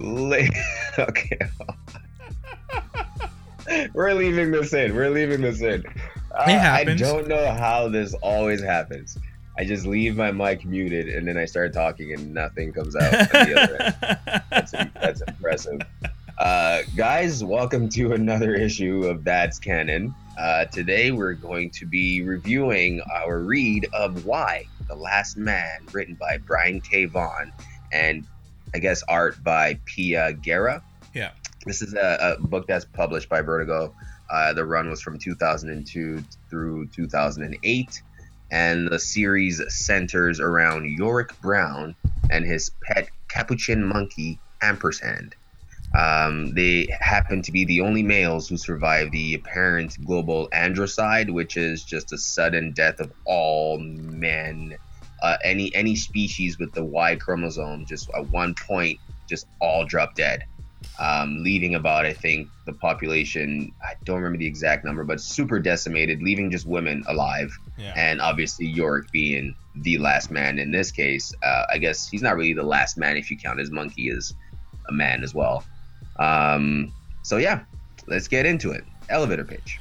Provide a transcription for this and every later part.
Okay. We're leaving this in. It happens. I don't know how this always happens. I just leave my mic muted, and then I start talking, and nothing comes out on the other end. That's impressive. Guys, welcome to another issue of That's Canon. Today, we're going to be reviewing our read of Y: The Last Man, written by Brian K. Vaughn, and I guess art by Pia Guerra. Yeah. This is a book that's published by Vertigo. The run was from 2002 through 2008. And the series centers around Yorick Brown and his pet capuchin monkey, Ampersand. They happen to be the only males who survive the apparent global androcide, which is just a sudden death of all men. Any species with the Y chromosome, just at one point, just all drop dead. Leaving about, I think, the population, I don't remember the exact number, but super decimated, leaving just women alive. Yeah. And obviously Yorick being the last man in this case. I guess he's not really the last man if you count his monkey as a man as well. So yeah, let's get into it. Elevator pitch.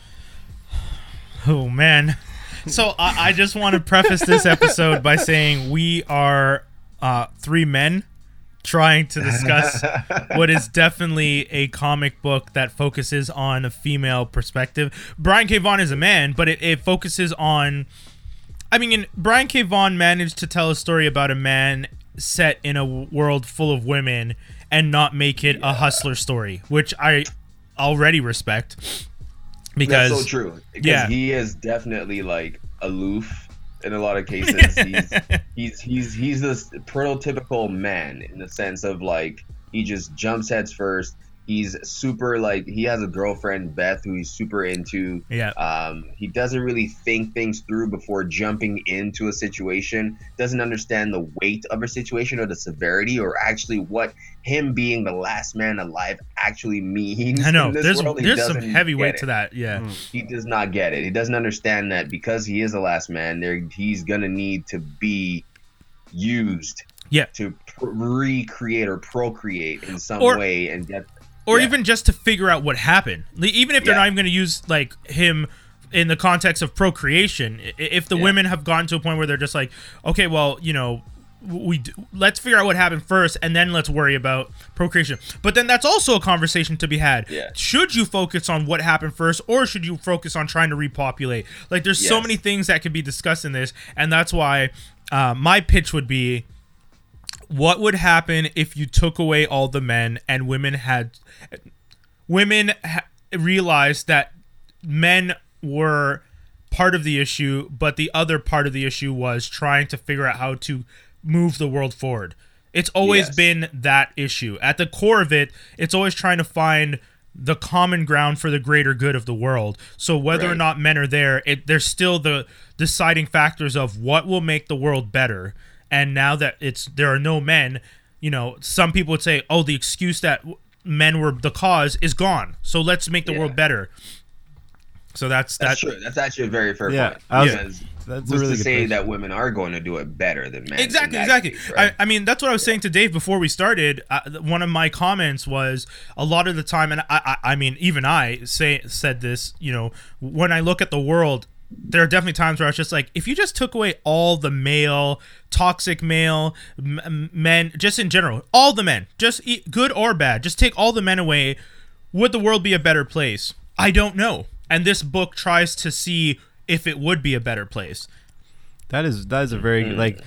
Oh, man. So I just want to preface this episode by saying we are three men trying to discuss what is definitely a comic book that focuses on a female perspective. Brian K. Vaughn is a man, but it focuses on... I mean, Brian K. Vaughn managed to tell a story about a man set in a world full of women and not make it a hustler story, which I already respect. Because that's so true. Because he is definitely like aloof in a lot of cases. He's this prototypical man in the sense of like he just jumps heads first. He's super like he has a girlfriend, Beth, who he's super into. Yeah. He doesn't really think things through before jumping into a situation. Doesn't understand the weight of a situation or the severity or actually what him being the last man alive actually means. I know there's some heavy weight to that. Yeah. He does not get it. He doesn't understand that because he is the last man there. He's gonna need to be used. Yeah. To recreate or procreate in some way and get. Or even just to figure out what happened. Even if they're not even going to use like him in the context of procreation, if the women have gotten to a point where they're just like, okay, well, you know, let's figure out what happened first, and then let's worry about procreation. But then that's also a conversation to be had. Yeah. Should you focus on what happened first, or should you focus on trying to repopulate? Like, there's so many things that could be discussed in this, and that's why my pitch would be. What would happen if you took away all the men and women realized that men were part of the issue, but the other part of the issue was trying to figure out how to move the world forward? It's always been that issue. At the core of it, it's always trying to find the common ground for the greater good of the world. So whether or not men are there, there's still the deciding factors of what will make the world better. And now that there are no men, you know, some people would say, oh, the excuse that men were the cause is gone. So let's make the world better. So that's true. That's actually a very fair point. That's a really to say that women are going to do it better than men. Exactly. Case, right? I mean, that's what I was saying to Dave before we started. One of my comments was a lot of the time, and I mean, even I said this, you know, when I look at the world, there are definitely times where I was just like, if you just took away all the toxic male men, just in general, all the men, just good or bad, just take all the men away, would the world be a better place? I don't know. And this book tries to see if it would be a better place. That is a very good, like,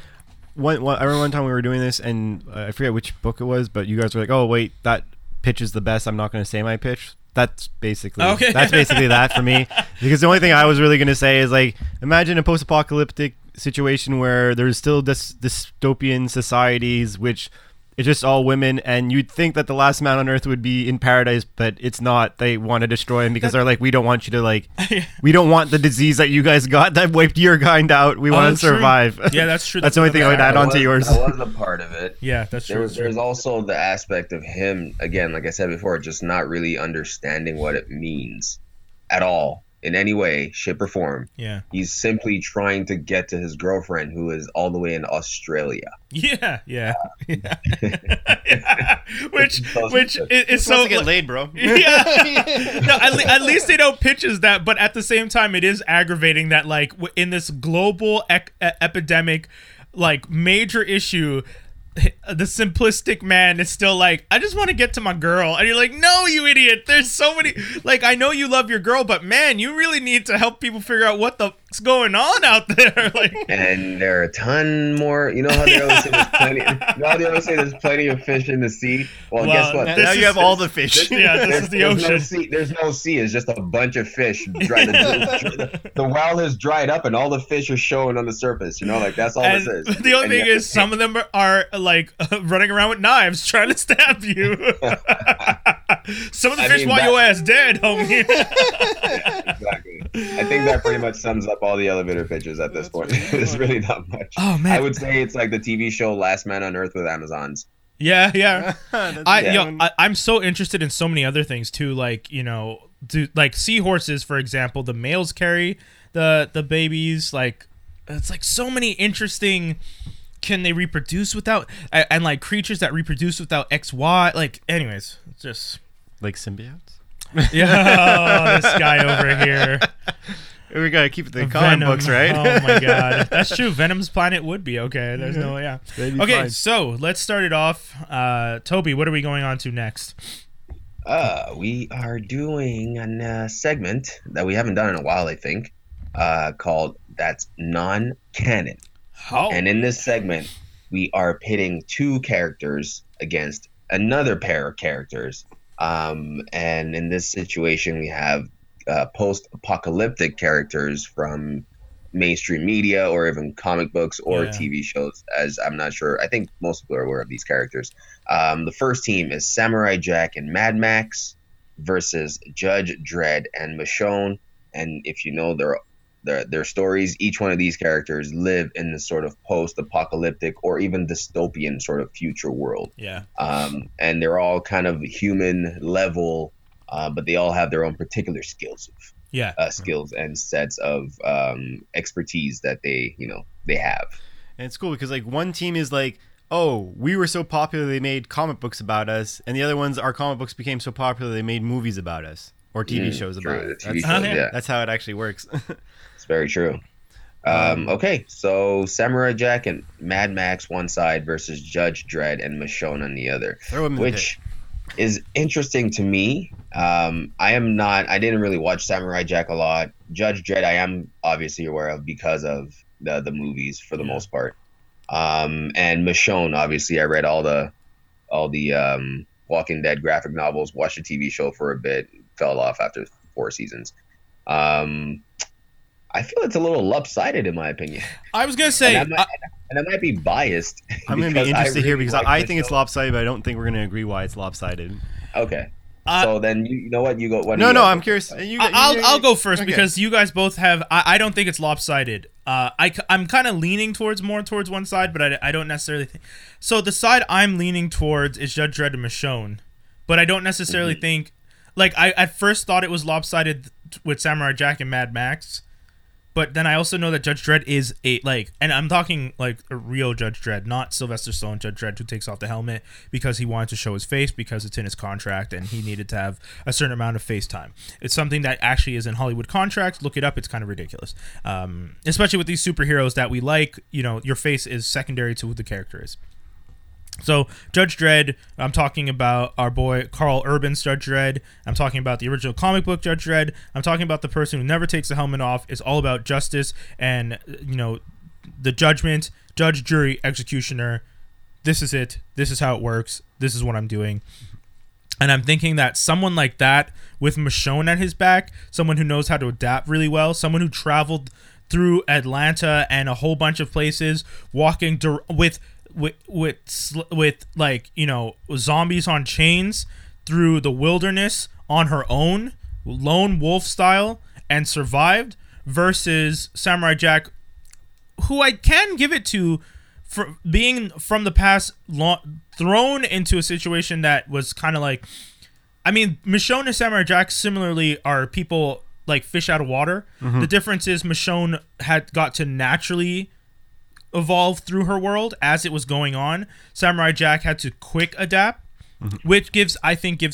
I remember one time we were doing this, and I forget which book it was, but you guys were like, oh, wait, that pitch is the best. I'm not going to say my pitch. That's basically that for me, because the only thing I was really going to say is like, imagine a post-apocalyptic situation where there's still dystopian societies, which it's just all women, and you'd think that the last man on earth would be in paradise, but it's not. They want to destroy him because they're like, we don't want you to like, we don't want the disease that you guys got that wiped your kind out. We want to survive. True. Yeah, that's true. That's the only thing I would add on to yours. That was a part of it. Yeah, that's true. There's also the aspect of him, again, like I said before, just not really understanding what it means at all in any way, shape, or form. Yeah. He's simply trying to get to his girlfriend who is all the way in Australia. Yeah. Which is so to get laid, bro. Yeah. No, at least they don't pitch as that, but at the same time, it is aggravating that like in this global epidemic, like major issue, the simplistic man is still like, I just want to get to my girl, and you're like, no, you idiot. There's so many. Like, I know you love your girl, but man, you really need to help people figure out what the fuck's going on out there. Like, and there are a ton more. You know how they always say there's plenty. You know how they always say there's plenty of fish in the sea. Well guess what? Now you have all the fish. This is the ocean. No sea, there's no sea. It's just a bunch of fish. The wild has dried up, and all the fish are showing on the surface. You know, like that's all and this is. The only thing is, some of them are like running around with knives trying to stab you. Some of the fish want your ass dead, homie. Yeah, exactly. I think that pretty much sums up all the elevator pitches at this point. Really There's really not much. Oh man, I would say it's like the TV show Last Man on Earth with Amazons. Yeah. I'm so interested in so many other things too. Like, you know, like seahorses, for example, the males carry the babies. Like, it's like so many interesting. Can they reproduce without and like creatures that reproduce without XY? Like, anyways, it's just like symbiotes. Yeah, oh, this guy over here. We gotta keep the comic books, right? Oh my god, that's true. Venom's planet would be okay. There's no, yeah. Okay, fine. So let's start it off. Toby, what are we going on to next? We are doing a segment that we haven't done in a while, I think, called "That's Non-Canon." Oh. And in this segment, we are pitting two characters against another pair of characters. And in this situation, we have post-apocalyptic characters from mainstream media or even comic books or TV shows, as I'm not sure. I think most people are aware of these characters. The first team is Samurai Jack and Mad Max versus Judge Dredd and Michonne. And if you know, their stories, each one of these characters live in this sort of post-apocalyptic or even dystopian sort of future world. Yeah. And they're all kind of human level, but they all have their own particular skills. Skills and sets of expertise that they have. And it's cool because like one team is like, oh, we were so popular they made comic books about us, and the other ones, our comic books became so popular they made movies about us or TV shows about us. That's how it actually works. Very true. Okay, so Samurai Jack and Mad Max one side versus Judge Dredd and Michonne on the other, which is interesting to me. I didn't really watch Samurai Jack a lot. Judge Dredd I am obviously aware of because of the movies for the most part. And Michonne, obviously I read all the Walking Dead graphic novels, watched a TV show for a bit, fell off after 4 seasons. I feel it's a little lopsided in my opinion. I was going to say... And I might be biased. I'm going to be interested here because I think it's lopsided, but I don't think we're going to agree why it's lopsided. Okay. So then, you know what? You go... No, I'm curious. I'll go first because you guys both have... I don't think it's lopsided. I'm kind of leaning towards one side, but I don't necessarily think... So the side I'm leaning towards is Judge Dredd and Michonne, but I don't necessarily think... Like, I at first thought it was lopsided with Samurai Jack and Mad Max... But then I also know that Judge Dredd is and I'm talking like a real Judge Dredd, not Sylvester Stallone Judge Dredd who takes off the helmet because he wanted to show his face because it's in his contract and he needed to have a certain amount of face time. It's something that actually is in Hollywood contracts. Look it up. It's kind of ridiculous, especially with these superheroes that we like. You know, your face is secondary to who the character is. So Judge Dredd, I'm talking about our boy Carl Urban's Judge Dredd. I'm talking about the original comic book Judge Dredd. I'm talking about the person who never takes the helmet off. It's all about justice and, you know, the judgment, judge, jury, executioner. This is it. This is how it works. This is what I'm doing. And I'm thinking that someone like that with Michonne at his back, someone who knows how to adapt really well, someone who traveled through Atlanta and a whole bunch of places, walking with like, you know, zombies on chains through the wilderness on her own, lone wolf style, and survived, versus Samurai Jack, who I can give it to for being from the past, thrown into a situation that was kind of like, I mean, Michonne and Samurai Jack similarly are people like fish out of water. Mm-hmm. The difference is Michonne got to naturally evolve through her world as it was going on. Samurai Jack had to quick adapt. Mm-hmm. Which gives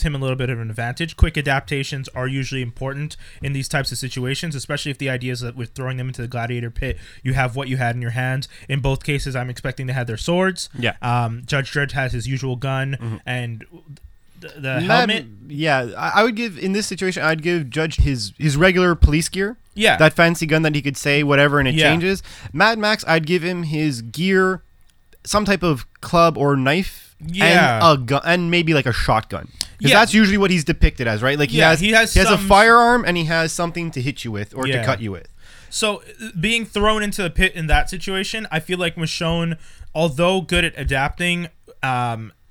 him a little bit of an advantage. Quick adaptations are usually important in these types of situations, especially if the idea is that with throwing them into the gladiator pit, you have what you had in your hands. In both cases, I'm expecting they had their swords. Yeah. Judge Dredd has his usual gun, mm-hmm. and the helmet. Yeah, I would give, in this situation, I'd give Judge his regular police gear. Yeah. That fancy gun that he could say whatever and it changes. Mad Max, I'd give him his gear, some type of club or knife. Yeah, and a gun, and maybe like a shotgun. Yeah, that's usually what he's depicted as, right? Like he has a firearm and he has something to hit you with or to cut you with. So being thrown into the pit in that situation, I feel like Michonne, although good at adapting,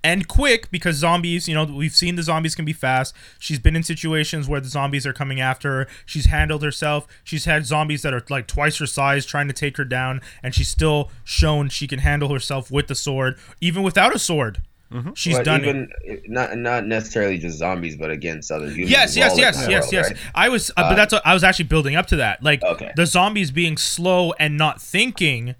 and quick, because zombies, we've seen the zombies can be fast. She's been in situations where the zombies are coming after her. She's handled herself. She's had zombies that are like twice her size trying to take her down, and she's still shown she can handle herself with the sword, even without a sword. Mm-hmm. She's done it. Not necessarily just zombies, but against other humans. Yes. Right? I was, but that's what I was actually building up to that. Like the zombies being slow and not thinking.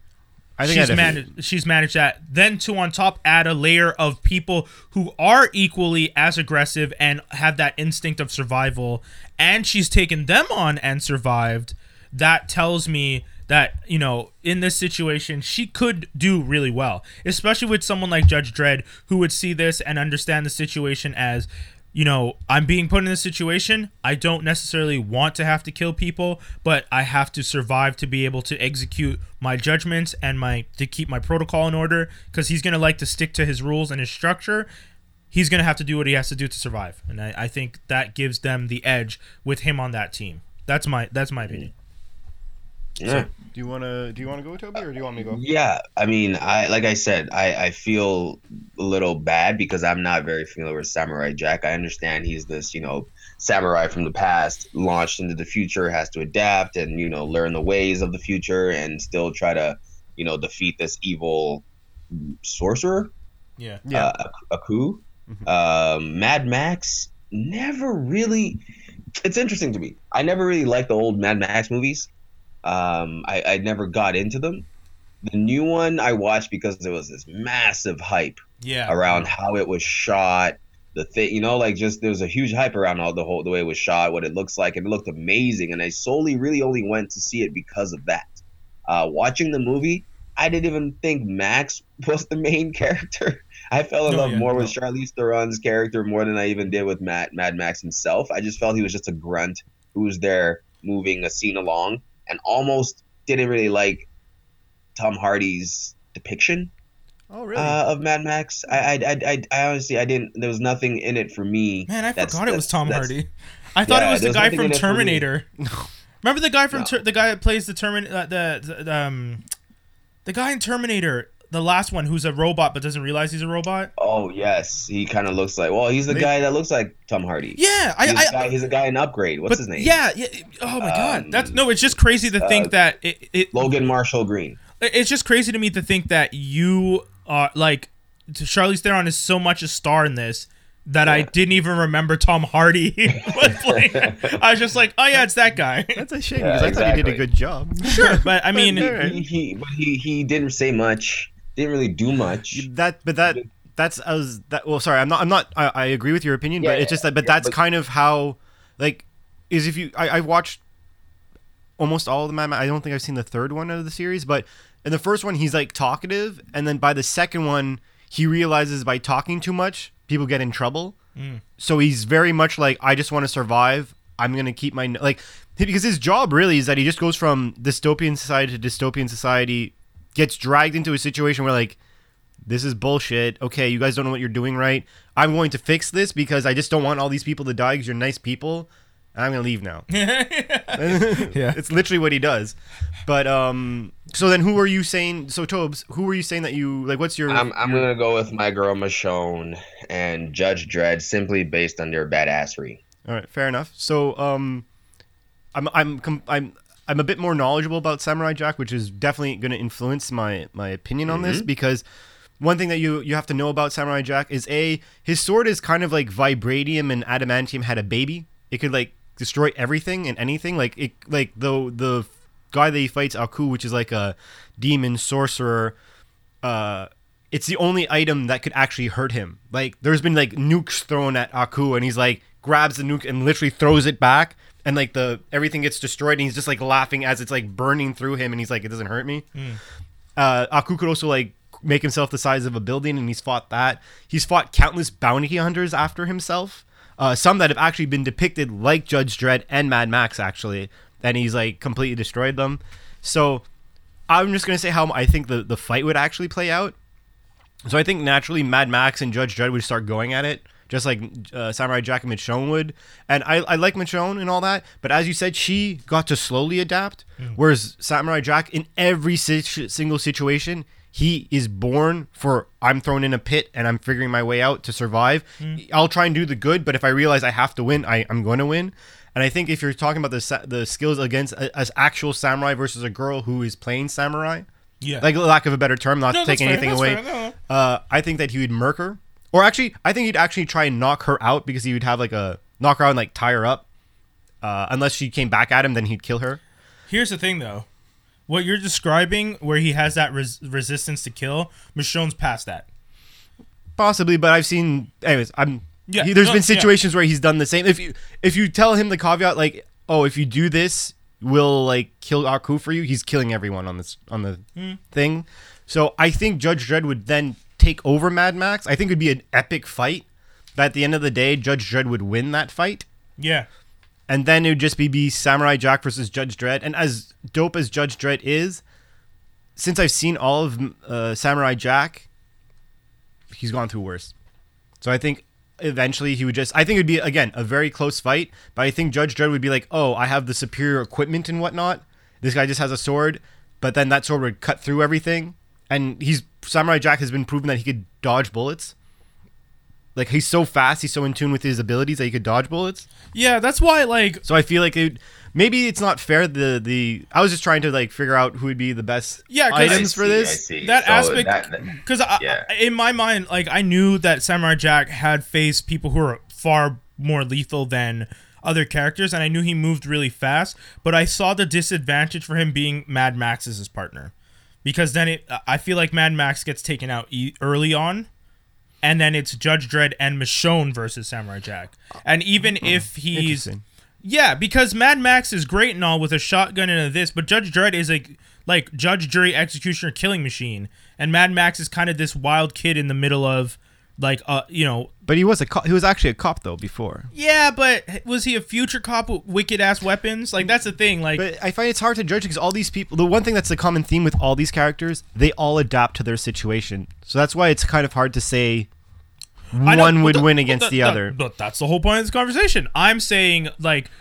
I think she's managed that. Then to on top add a layer of people who are equally as aggressive and have that instinct of survival, and she's taken them on and survived. That tells me that, in this situation, she could do really well, especially with someone like Judge Dredd, who would see this and understand the situation as, I'm being put in this situation. I don't necessarily want to have to kill people, but I have to survive to be able to execute my judgments and to keep my protocol in order, because he's going to like to stick to his rules and his structure. He's going to have to do what he has to do to survive. And I think that gives them the edge with him on that team. That's my opinion. Yeah. So, do you want to go, Toby, or do you want me to go? Yeah, I mean, I feel a little bad because I'm not very familiar with Samurai Jack. I understand he's this, samurai from the past, launched into the future, has to adapt and, learn the ways of the future and still try to, defeat this evil sorcerer. Yeah. Yeah. Aku. Mm-hmm. Mad Max never really. It's interesting to me. I never really liked the old Mad Max movies. I never got into them. The new one I watched because there was this massive hype around how it was shot. The thing, there was a huge hype around the way it was shot, what it looks like, and it looked amazing. And I solely really only went to see it because of that. Watching the movie, I didn't even think Max was the main character. I fell in love more with Charlize Theron's character more than I even did with Mad Max himself. I just felt he was just a grunt who was there moving a scene along. And almost didn't really like Tom Hardy's depiction of Mad Max. I honestly, I didn't. There was nothing in it for me. Man, I forgot it was Tom Hardy. I thought it was the guy from Terminator. Remember the guy from the guy that plays the guy in Terminator, the last one, who's a robot but doesn't realize he's a robot. Oh yes, he kind of looks like. Well, he's the guy that looks like Tom Hardy. Yeah, he's a guy in Upgrade. What's his name? Yeah. Oh my God, it's just crazy to think that it. Logan Marshall Green. It's just crazy to me to think that you are like, Charlize Theron is so much a star in this that I didn't even remember Tom Hardy was playing. I was just like, oh yeah, it's that guy. That's a shame because I thought he did a good job. Sure, but I mean, he didn't say much. Didn't really do much. I agree with your opinion, but it's just that. But that's kind of how, like, is if you. I watched almost all of the Mad Max. I don't think I've seen the third one of the series, but in the first one he's like talkative, and then by the second one he realizes by talking too much people get in trouble. Mm. So he's very much like, I just want to survive. I'm gonna keep my because his job really is that he just goes from dystopian society to dystopian society. Gets dragged into a situation where, like, this is bullshit. Okay, you guys don't know what you're doing right. I'm going to fix this because I just don't want all these people to die because you're nice people. I'm going to leave now. Yeah. It's literally what he does. But, so then who are you saying? So, Tobes, who are you saying that you, like, what's your. I'm going to go with my girl Michonne and Judge Dredd simply based on their badassery. All right, fair enough. So, I'm a bit more knowledgeable about Samurai Jack, which is definitely going to influence my opinion on this, because one thing that you have to know about Samurai Jack is his sword is kind of like vibranium and adamantium had a baby. It could like destroy everything and anything. Like it, like the guy that he fights, Aku, which is like a demon sorcerer, it's the only item that could actually hurt him. Like, there's been, like, nukes thrown at Aku, and he's, like, grabs the nuke and literally throws it back, and, like, everything gets destroyed, and he's just, like, laughing as it's, like, burning through him, and he's like, it doesn't hurt me. Mm. Aku could also, like, make himself the size of a building, and he's fought that. He's fought countless bounty hunters after himself, some that have actually been depicted like Judge Dredd and Mad Max, actually, and he's, like, completely destroyed them. So I'm just going to say how I think the fight would actually play out. So I think naturally Mad Max and Judge Dredd would start going at it, just like Samurai Jack and Michonne would. And I like Michonne and all that, but as you said, she got to slowly adapt, whereas Samurai Jack, in every single situation, he is born for, I'm thrown in a pit and I'm figuring my way out to survive. Mm. I'll try and do the good, but if I realize I have to win, I'm going to win. And I think if you're talking about the skills against an actual samurai versus a girl who is playing samurai, yeah, like, lack of a better term, not to take anything away. Fair, no. I think that he would murk her, or actually, I think he'd actually try and knock her out, because he would have like a knock her out and like tie her up. Unless she came back at him, then he'd kill her. Here's the thing, though, what you're describing, where he has that resistance to kill, Michonne's past that. Possibly, but I've seen. Anyways, yeah. There's been situations where he's done the same. If you tell him the caveat, like, oh, if you do this, will like kill Aku for you, he's killing everyone on the thing. So I think Judge Dredd would then take over Mad Max. I think it would be an epic fight, but at the end of the day, Judge Dredd would win that fight. Yeah. And then it would just be Samurai Jack versus Judge Dredd. And as dope as Judge Dredd is, since I've seen all of Samurai Jack, he's gone through worse. So I think eventually he would just, I think it would be, again, a very close fight, but I think Judge Dredd would be like, oh, I have the superior equipment and whatnot, this guy just has a sword, but then that sword would cut through everything, and Samurai Jack has been proven that he could dodge bullets. Like, he's so fast, he's so in tune with his abilities that he could dodge bullets. Yeah, that's why, like, so I feel like maybe it's not fair. I was just trying to like figure out who would be the best items for this. That aspect, because in my mind, like, I knew that Samurai Jack had faced people who were far more lethal than other characters, and I knew he moved really fast. But I saw the disadvantage for him being Mad Max as his partner, because then I feel like Mad Max gets taken out early on, and then it's Judge Dredd and Michonne versus Samurai Jack. And even if he's... Yeah, because Mad Max is great and all with a shotgun and this, but Judge Dredd is like judge, jury, executioner, killing machine, and Mad Max is kind of this wild kid in the middle of like But he was a cop. He was actually a cop though before. Yeah, but was he a future cop with wicked ass weapons? Like, that's the thing. Like, but I find it's hard to judge because all these people. The one thing that's the common theme with all these characters, they all adapt to their situation. So that's why it's kind of hard to say one would win against the other. But that's the whole point of this conversation. I'm saying, like,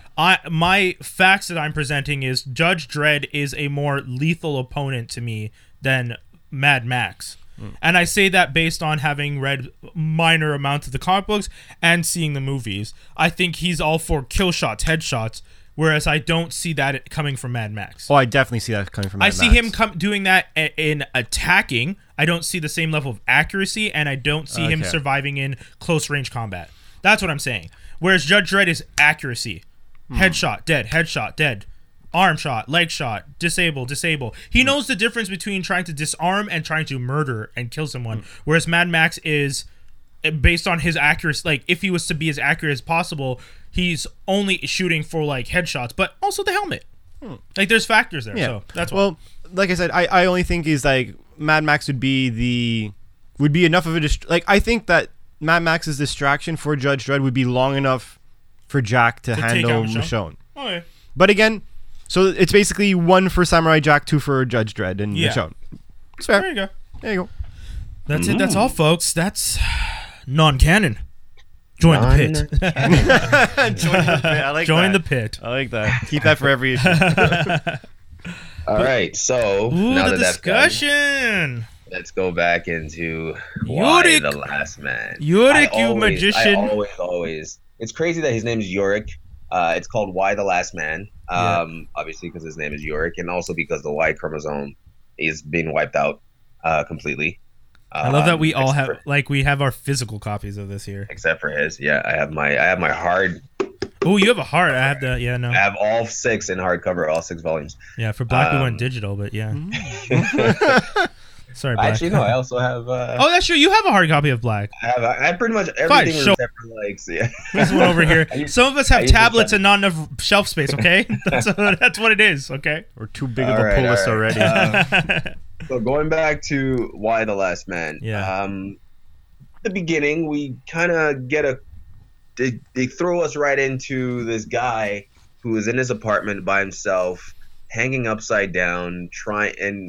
my facts that I'm presenting is Judge Dredd is a more lethal opponent to me than Mad Max. Mm. And I say that based on having read minor amounts of the comic books and seeing the movies. I think he's all for kill shots, headshots, whereas I don't see that coming from Mad Max. Oh, I definitely see that coming from Mad Max. I see him doing that in attacking. I don't see the same level of accuracy, and I don't see him surviving in close-range combat. That's what I'm saying. Whereas Judge Dredd is accuracy. Headshot, dead. Headshot, dead. Arm shot, leg shot, disable. He knows the difference between trying to disarm and trying to murder and kill someone, whereas Mad Max is... based on his accuracy, like, if he was to be as accurate as possible, he's only shooting for like headshots, but also the helmet. Like, there's factors there. Yeah. So that's why. Like I said, I only think is like Mad Max would be enough of a I think that Mad Max's distraction for Judge Dredd would be long enough for Jack to handle Michonne. Okay. But again, so it's basically 1 for Samurai Jack, 2 for Judge Dredd and Michonne. It's fair. There you go. That's it. That's all, folks. That's non-canon. Join the pit. Join the pit. I like Join the pit. I like that. Keep that for every issue. All right. So now the discussion. Let's go back into Why the Last Man. Yorick, you magician. I always. It's crazy that his name is Yorick. It's called Why the Last Man. Obviously because his name is Yorick, and also because the Y chromosome is being wiped out completely. I love that we all have we have our physical copies of this here. Except for his. Yeah, I have my hard. Oh, you have a hard. I have the I have all 6 in hardcover, all 6 volumes. Yeah, for Black we went digital, but yeah. Sorry, Black. Actually, no. I also have. Oh, that's true. You have a hard copy of Black. I have pretty much everything except for legs. Yeah. This one over here. Some of us have tablets and not enough shelf space. Okay, that's what it is. Okay. We're too big of a polis already. So going back to Why the Last Man. Yeah. At the beginning, we kind of get a. They throw us right into this guy who is in his apartment by himself, hanging upside down,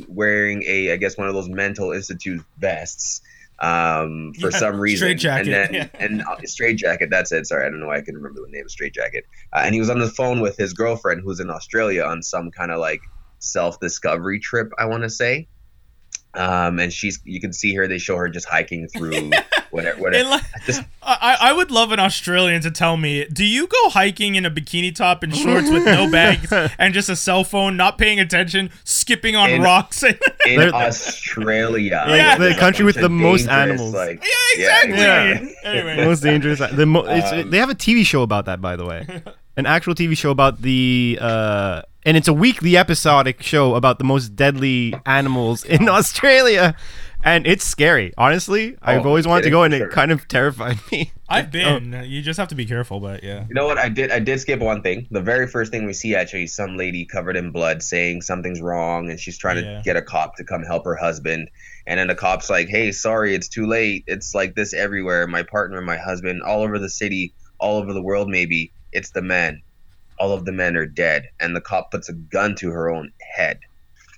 wearing a, I guess, one of those mental institute vests for some reason. Straight jacket. And straight jacket. That's it. Sorry, I don't know why I couldn't remember the name. Straight jacket. And he was on the phone with his girlfriend, who's in Australia, on some kind of like self-discovery trip, I want to say. And you can see her. They show her just hiking through whatever. I would love an Australian to tell me, do you go hiking in a bikini top and shorts with no bags and just a cell phone, not paying attention, skipping on rocks? In Australia, yeah. The country with the most animals. Like, yeah, exactly. Yeah. Anyway. The most dangerous. They have a TV show about that, by the way. An actual TV show about the. And it's a weekly episodic show about the most deadly animals in Australia. And it's scary, honestly. I've always wanted to go, and it kind of terrified me. I've been. Oh. You just have to be careful, but yeah. You know what? I did skip one thing. The very first thing we see, actually, is some lady covered in blood saying something's wrong, and she's trying to get a cop to come help her husband. And then the cop's like, hey, sorry, it's too late. It's like this everywhere. My partner, my husband, all over the city, all over the world, maybe. It's the man. All of the men are dead, and the cop puts a gun to her own head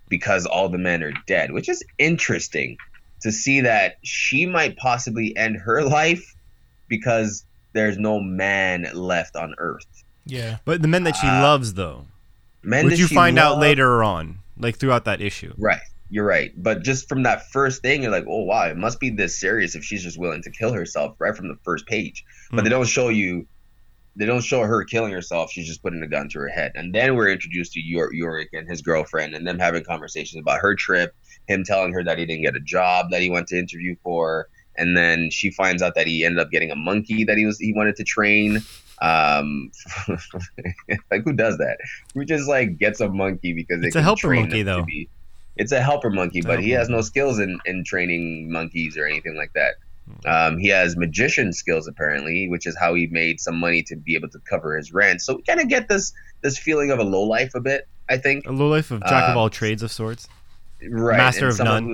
because all the men are dead, which is interesting to see that she might possibly end her life because there's no man left on Earth. Yeah. But the men that she loves, though, which you find out later on, like throughout that issue. Right. You're right. But just from that first thing, you're like, oh, wow, it must be this serious if she's just willing to kill herself right from the first page. But they don't show her killing herself. She's just putting a gun to her head. And then we're introduced to Yorick and his girlfriend and them having conversations about her trip, him telling her that he didn't get a job that he went to interview for. And then she finds out that he ended up getting a monkey that he wanted to train. Like, who does that? Who just like gets a monkey because it's a helper monkey, though. It's a helper monkey, but he has no skills in training monkeys or anything like that. He has magician skills, apparently, which is how he made some money to be able to cover his rent. So we kind of get this feeling of a lowlife a bit, I think. A lowlife of jack of all trades of sorts. Right. Master of none.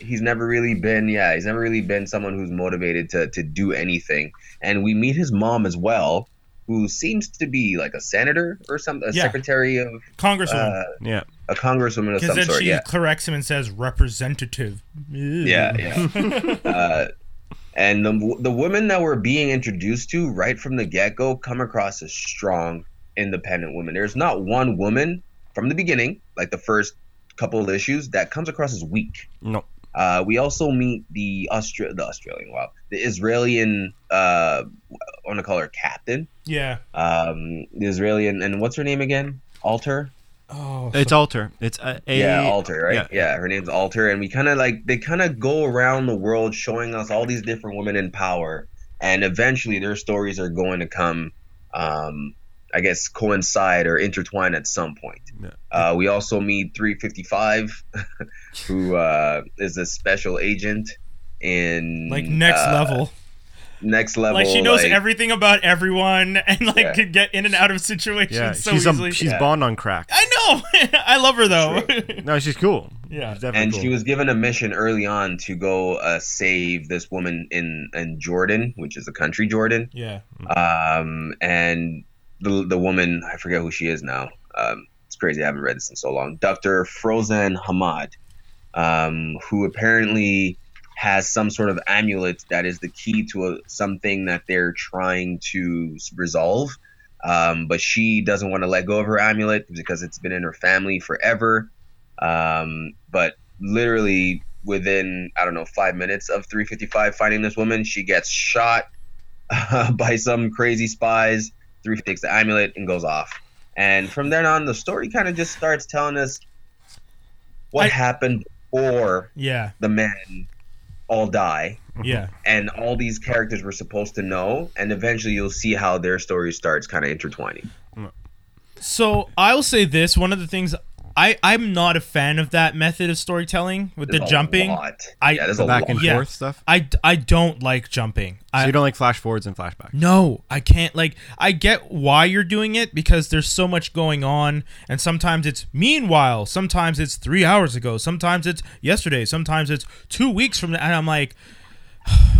He's never really been someone who's motivated to do anything. And we meet his mom as well, who seems to be like a senator or something, secretary of congresswoman. A congresswoman of some sort. Because then she corrects him and says representative. Ew. Yeah. And the women that we're being introduced to right from the get-go come across as strong, independent women. There's not one woman from the beginning, like the first couple of issues, that comes across as weak. No. We also meet the Israeli, I want to call her captain. Yeah. The Israeli, and what's her name again? Alter? Oh, it's Alter. It's Alter, right? Yeah, her name's Alter, and we kind of they kind of go around the world showing us all these different women in power, and eventually their stories are going to come, I guess, coincide or intertwine at some point. Yeah. We also meet 355, who is a special agent in next level. Like, she knows everything about everyone and could get in and out of situations so easily. She's Bond on crack. I know. I love her, though. No, she's cool. Yeah. She's definitely cool. She was given a mission early on to go save this woman in Jordan, which is the country Jordan. Yeah. And the woman, I forget who she is now. It's crazy. I haven't read this in so long. Dr. Frozan Hamad, who apparently has some sort of amulet that is the key to something that they're trying to resolve. But she doesn't want to let go of her amulet because it's been in her family forever. But literally within, 5 minutes of 355 finding this woman, she gets shot by some crazy spies. 3 takes the amulet and goes off. And from then on, the story kind of just starts telling us what happened before the man all die, and all these characters were supposed to know, and eventually you'll see how their story starts kind of intertwining. So I'll say this, one of the things I'm not a fan of that method of storytelling with the jumping. There's a lot of back and forth stuff. I don't like jumping. So you don't like flash forwards and flashbacks? No, I can't. Like, I get why you're doing it because there's so much going on, and sometimes it's meanwhile, sometimes it's 3 hours ago, sometimes it's yesterday, sometimes it's 2 weeks from now, and I'm like,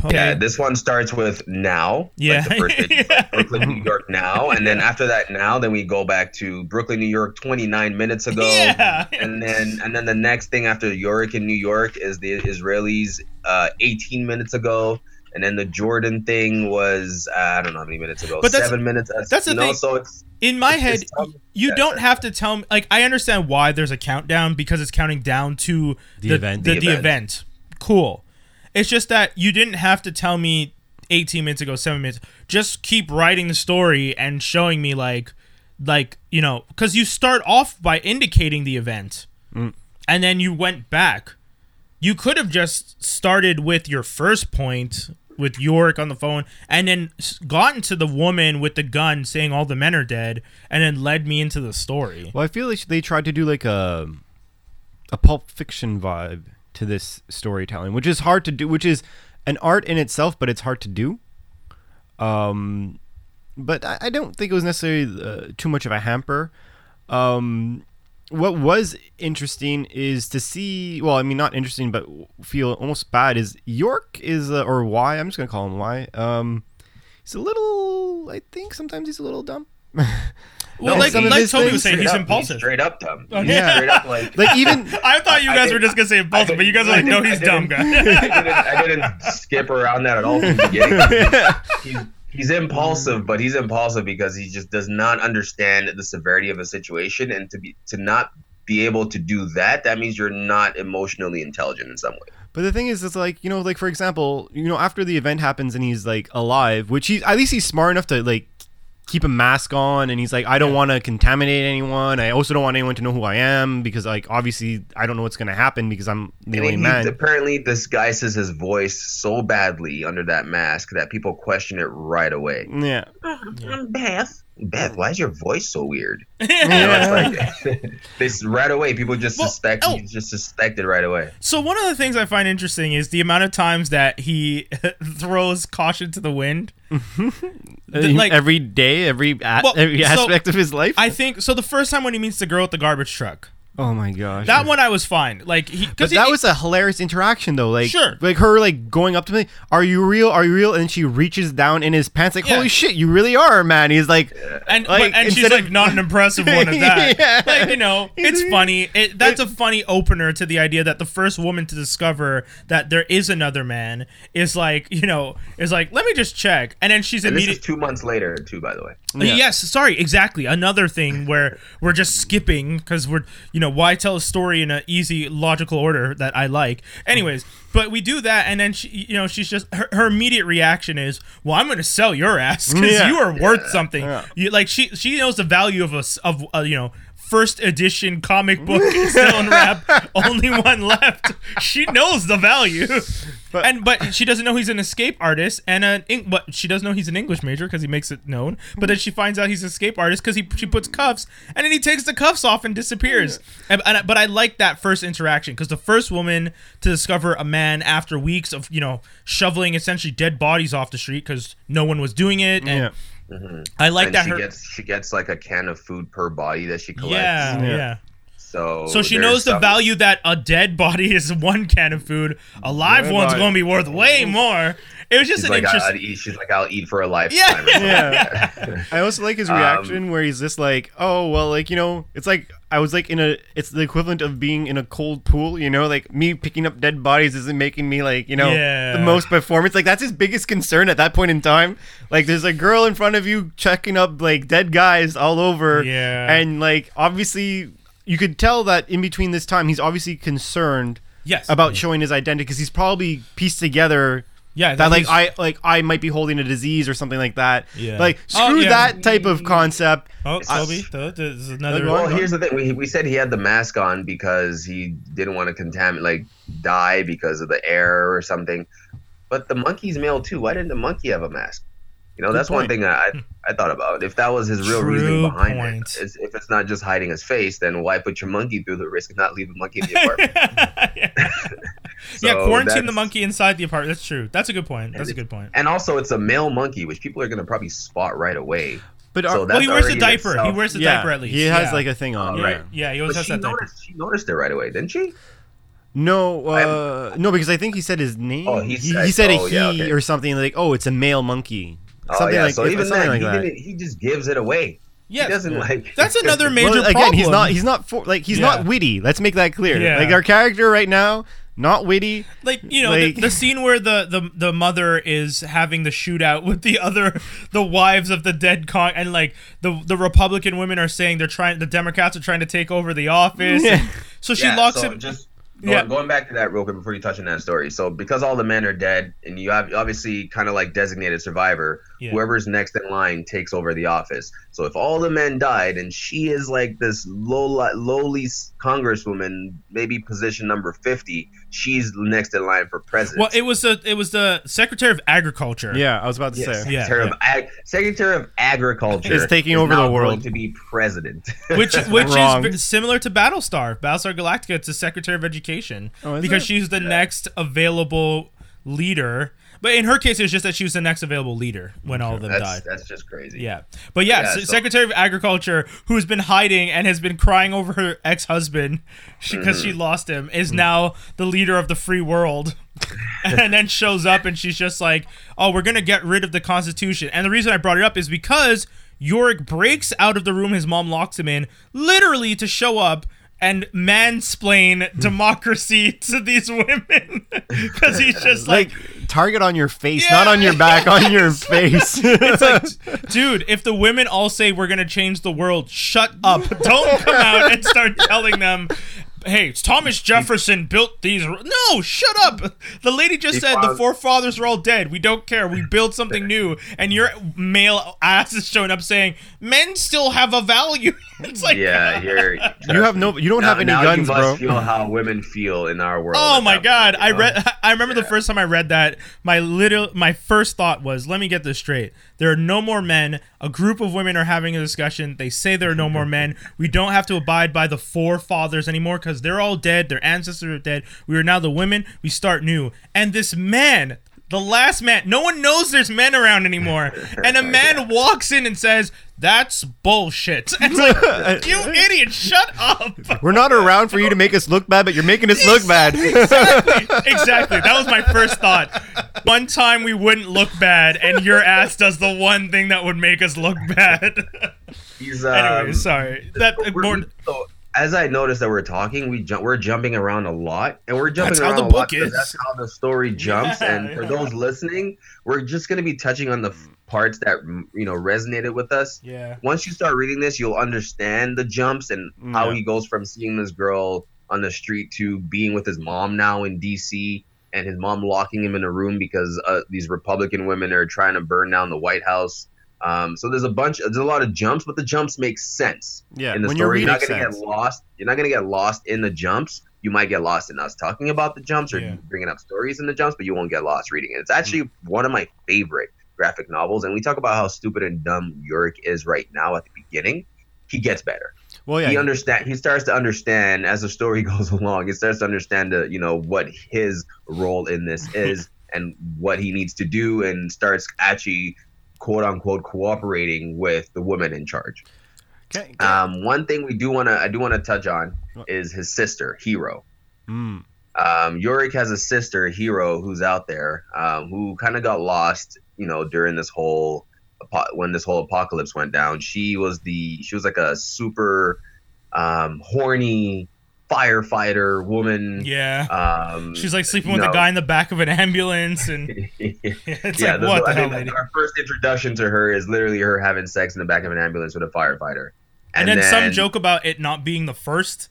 okay. Yeah, this one starts with now. Yeah, like the first page, like Brooklyn, New York now, and then after that now, then we go back to Brooklyn, New York 29 minutes ago. Yeah. And then the next thing after Yorick in New York is the Israelis 18 minutes ago, and then the Jordan thing was I don't know how many minutes ago. But 7 minutes. That's the thing. So it's, in my head, you don't have to tell me. Like, I understand why there's a countdown because it's counting down to the event. Cool. It's just that you didn't have to tell me 18 minutes ago, 7 minutes. Just keep writing the story and showing me, like you know, because you start off by indicating the event, and then you went back. You could have just started with your first point with Yorick on the phone, and then gotten to the woman with the gun saying all the men are dead, and then led me into the story. Well, I feel like they tried to do like a Pulp Fiction vibe to this storytelling, which is hard to do, which is an art in itself, but it's hard to do. But I don't think it was necessarily too much of a hamper. What was interesting is to see, well, I mean, not interesting, but feel almost bad is Yorick is, or Y, I'm just going to call him Y. He's a little, I think sometimes he's a little dumb. Well, no, like Toby was saying, he's impulsive. He's straight up dumb. Okay. Yeah. Straight up, like even I thought you guys were just gonna say impulsive, but you guys are like, no, he's dumb, guys. I didn't skip around that at all from the beginning. He's impulsive, but he's impulsive because he just does not understand the severity of a situation, and to not be able to do that, that means you're not emotionally intelligent in some way. But the thing is, it's like, you know, like for example, you know, after the event happens and he's like alive, which he at least he's smart enough to like keep a mask on, and he's like, I don't want to contaminate anyone. I also don't want anyone to know who I am because, like, obviously I don't know what's going to happen because I'm the only man. Apparently disguises his voice so badly under that mask that people question it right away. Yeah. I'm Beth. Beth, why is your voice so weird? Yeah. You know, it's like, right away, people just suspect it right away. So one of the things I find interesting is the amount of times that he throws caution to the wind. Like, every day, every aspect of his life? I think, so the first time when he meets the girl with the garbage truck. Oh my gosh. That one I was fine. Like, that was a hilarious interaction though. Like, sure. Like her like going up to me, are you real? Are you real? And she reaches down in his pants like, holy shit, you really are, man. He's like, and she's like, not an impressive one of that. Yeah. Like, you know, it's funny. That's a funny opener to the idea that the first woman to discover that there is another man is like, you know, is like, let me just check. And then she's immediately. This is 2 months later too, by the way. Yeah. Yes. Sorry. Exactly. Another thing where we're just skipping because we're, you know, why tell a story in an easy, logical order that I like? Anyways, but we do that, and then she, you know, she's just her immediate reaction is, "Well, I'm going to sell your ass because you are worth something." Yeah. You, like she knows the value of a you know, first edition comic book still in wrap, only one left. She knows the value, but she doesn't know he's an escape artist and but she does know he's an English major because he makes it known. But then she finds out he's an escape artist because she puts cuffs, and then he takes the cuffs off and disappears. Yeah. But I like that first interaction because the first woman to discover a man after weeks of, you know, shoveling essentially dead bodies off the street because no one was doing it. And, yeah. Mm-hmm. I like and that she gets like a can of food per body that she collects. Yeah. So she knows the value that a dead body is one can of food. A live one's going to be worth way more. It was just interesting. She's like, I'll eat for a lifetime. Yeah. I also like his reaction where he's just like, oh well, like, you know, it's like I was like it's the equivalent of being in a cold pool. You know, like me picking up dead bodies isn't making me like, you know, the most performance. Like that's his biggest concern at that point in time. Like there's a girl in front of you checking up like dead guys all over. Yeah. And like obviously. You could tell that in between this time, he's obviously concerned about showing his identity because he's probably pieced together that I might be holding a disease or something like that. Yeah. Like screw that type of concept. Oh, Toby, there's another. Well, here's the thing: we said he had the mask on because he didn't want to die because of the air or something. But the monkey's male too. Why didn't the monkey have a mask? You know, that's one thing that I I thought about if that was his real reason behind it. It's, if it's not just hiding his face, then why put your monkey through the risk and not leave the monkey in the apartment? So yeah, quarantine the monkey inside the apartment. That's true. That's a good point. That's a good point. And also, it's a male monkey, which people are going to probably spot right away. But well, he wears a diaper. He wears a diaper at least. He has like a thing on, right? Yeah, he always has that diaper. She noticed it right away, didn't she? No, no, because I think he said his name. Oh, he said or something like, "Oh, it's a male monkey." Something like so even that, he just gives it away. Yeah, he doesn't like. That's another major problem. Again, he's not witty. Let's make that clear. Yeah. Like our character right now, not witty. Like the scene where the mother is having the shootout with the wives of the dead and like the Republican women are saying the Democrats are trying to take over the office. Yeah. So she locks him. Going back to that real quick before you touch on that story. So because all the men are dead and you have obviously kind of like designated survivor, whoever's next in line takes over the office. So if all the men died and she is like this lowly congresswoman, maybe position number 50, she's next in line for president. Well, it was the Secretary of Agriculture. Yeah, I was about to say. Secretary of Agriculture is taking over the world. Going to be president. Which is similar to Battlestar Galactica. It's the Secretary of Education. Because she's the next available leader, but in her case it's just that she was the next available leader when all of them died. That's just crazy. Secretary of Agriculture, who has been hiding and has been crying over her ex-husband because she lost him, is now the leader of the free world. And then shows up and she's just like, oh, we're gonna get rid of the Constitution. And the reason I brought it up is because Yorick breaks out of the room his mom locks him in, literally to show up and mansplain democracy to these women, because he's just like target on your face, not on your back, on your face. It's like, dude, if the women all say we're gonna change the world, shut up. Don't come out and start telling them, hey, Thomas Jefferson built these. No, shut up. The lady just said the forefathers are all dead. We don't care. We build something new. And your male ass is showing up saying men still have a value. It's like, you don't have any guns, bro. You must feel how women feel in our world. Oh my God, point, I remember the first time I read that. My first thought was, let me get this straight. There are no more men. A group of women are having a discussion. They say there are no more men. We don't have to abide by the forefathers anymore because they're all dead. Their ancestors are dead. We are now the women. We start new. And this man, the last man, no one knows there's men around anymore. And a man walks in and says, that's bullshit. And it's like, you idiot, shut up. We're not around for you to make us look bad, but you're making us look bad. Exactly. That was my first thought. One time we wouldn't look bad, and your ass does the one thing that would make us look bad. Anyway, sorry. As I noticed that we're talking, we're jumping around a lot, and we're jumping around a lot because that's how the story jumps. And for those listening, we're just going to be touching on the parts that resonated with us. Yeah. Once you start reading this, you'll understand the jumps and how he goes from seeing this girl on the street to being with his mom now in D.C. and his mom locking him in a room because these Republican women are trying to burn down the White House. So there's a lot of jumps, but the jumps make sense in the story. You're not going to get lost. You're not going to get lost in the jumps. You might get lost in us talking about the jumps or bringing up stories in the jumps, but you won't get lost reading it. It's actually one of my favorite graphic novels, and we talk about how stupid and dumb Yorick is right now. At the beginning, he gets better. Well, yeah, he starts to understand as the story goes along. He starts to understand what his role in this is and what he needs to do, and starts actually quote unquote cooperating with the woman in charge. Okay. One thing I do want to touch on is his sister Hero. Yorick has a sister Hero who's out there, who kind of got lost, during this whole apocalypse went down. She was like a super horny firefighter woman. She's like sleeping with a guy in the back of an ambulance, and our first introduction to her is literally her having sex in the back of an ambulance with a firefighter, and then some joke about it not being the first.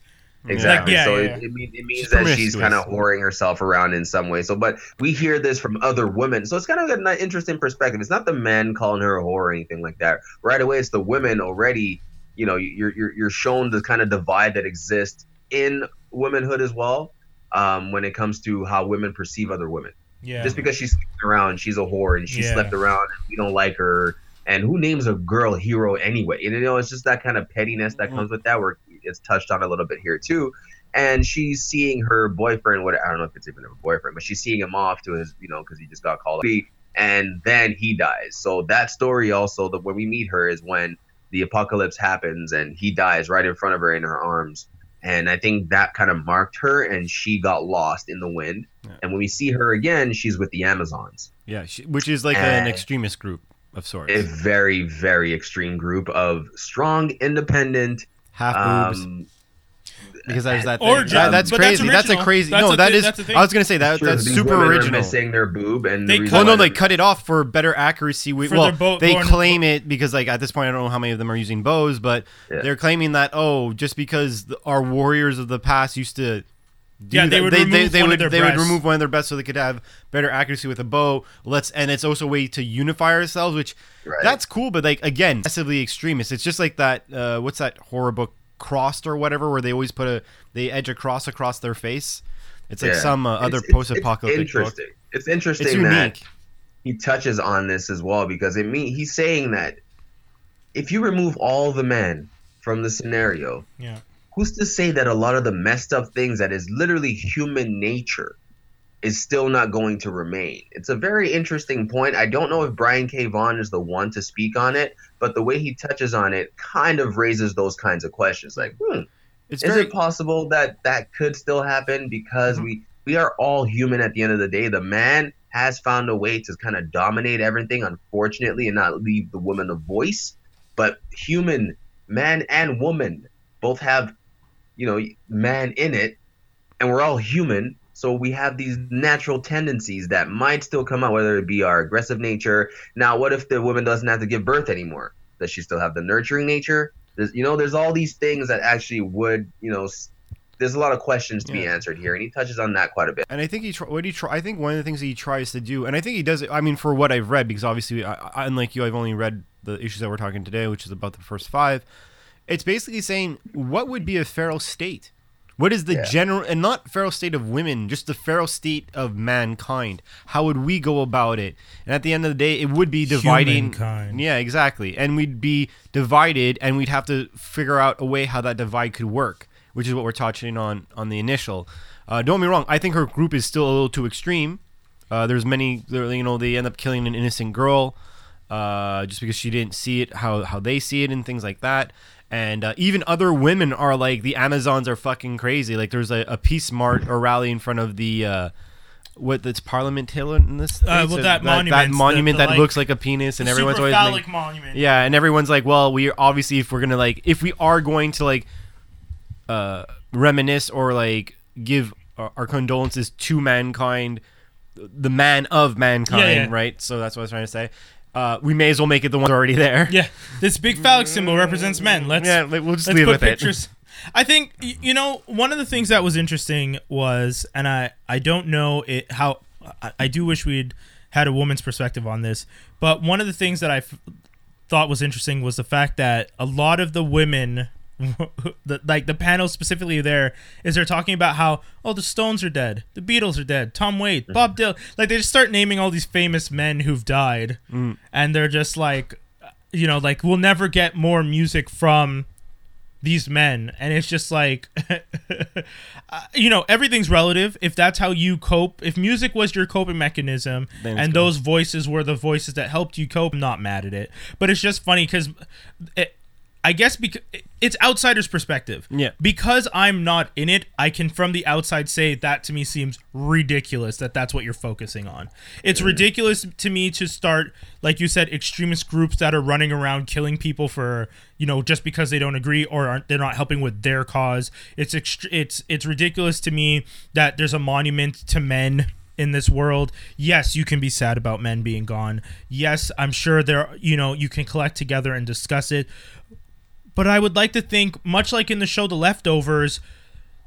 Exactly. It means that she's kind of whoring herself around in some way. So, but we hear this from other women, so it's kind of an interesting perspective. It's not the men calling her a whore or anything like that right away. It's the women already. You're shown the kind of divide that exists in womanhood as well, when it comes to how women perceive other women. Just because she's sleeping around, she's a whore, and she slept around, and we don't like her. And who names a girl hero anyway? And, you know, it's just that kind of pettiness that comes with that, where it's touched on a little bit here too. And she's seeing her boyfriend, I don't know if it's even her boyfriend, but she's seeing him off to his, you know, because he just got called up. And then he dies. So that story also, that when we meet her is when the apocalypse happens and he dies right in front of her in her arms. And I think that kind of marked her, and she got lost in the wind. Yeah. And when we see her again, she's with the Amazons. Yeah, which is like an extremist group of sorts. A very, very extreme group of strong, independent. Half boobs. Because there's that thing. That's crazy. That's a crazy. I was gonna say that. Sure, that's super original. Missing their boob, and they cut it off for better accuracy. They claim it because, like, at this point, I don't know how many of them are using bows, but they're claiming that just because our warriors of the past used to. They would remove one of their breasts so they could have better accuracy with a bow. And it's also a way to unify ourselves, which that's cool. But, like, again, massively extremist. It's just like that. What's that horror book? Crossed or whatever, where they always put they edge a cross across their face. It's like some other post-apocalyptic book. It's interesting. It's unique. That he touches on this as well, because he's saying that if you remove all the men from the scenario, who's to say that a lot of the messed up things that is literally human nature is still not going to remain? It's a very interesting point. I don't know if Brian K. Vaughn is the one to speak on it, but the way he touches on it kind of raises those kinds of questions. Like, is it possible that could still happen? Because we are all human at the end of the day. The man has found a way to kind of dominate everything, unfortunately, and not leave the woman a voice. But man and woman both have, man in it, and we're all human. So we have these natural tendencies that might still come out, whether it be our aggressive nature. Now, what if the woman doesn't have to give birth anymore? Does she still have the nurturing nature? There's all these things that actually would, there's a lot of questions to be answered here, and he touches on that quite a bit. And I think I think one of the things that he tries to do, and I think he does it, for what I've read, because obviously, unlike you, I've only read the issues that we're talking today, which is about the first 5. It's basically saying, what would be a feral state? What is the general, and not feral state of women, just the feral state of mankind? How would we go about it? And at the end of the day, it would be dividing. Humankind. Yeah, exactly. And we'd be divided, and we'd have to figure out a way how that divide could work, which is what we're touching on the initial. Don't get me wrong. I think her group is still a little too extreme. There's many, they end up killing an innocent girl just because she didn't see it, how they see it and things like that. And even other women are like, the Amazons are fucking crazy. Like, there's a peace march or rally in front of the that's Parliament Hill in this. That monument looks like a penis, and everyone's always like, monument. Yeah, and everyone's like, well, we obviously if we are going to reminisce or like give our condolences to mankind, the man of mankind, right? So that's what I was trying to say. We may as well make it the one already there. Yeah, this big phallic symbol represents men. Let's leave with pictures. I think one of the things that was interesting was, and I don't know it how. I do wish we'd had a woman's perspective on this, but one of the things that I thought was interesting was the fact that a lot of the women, like the panel specifically there, is they're talking about how the Stones are dead, the Beatles are dead, Tom Waits, Bob Dylan, like they just start naming all these famous men who've died, and they're just like, we'll never get more music from these men, and it's just like, everything's relative. If that's how you cope, if music was your coping mechanism, and those voices were the voices that helped you cope, I'm not mad at it, but it's just funny because I guess because it's outsider's perspective. Yeah. Because I'm not in it, I can from the outside say that to me seems ridiculous that that's what you're focusing on. It's ridiculous to me to start, like you said, extremist groups that are running around killing people for, just because they don't agree or they're not helping with their cause. It's ridiculous to me that there's a monument to men in this world. Yes, you can be sad about men being gone. Yes, I'm sure you can collect together and discuss it. But I would like to think, much like in the show The Leftovers,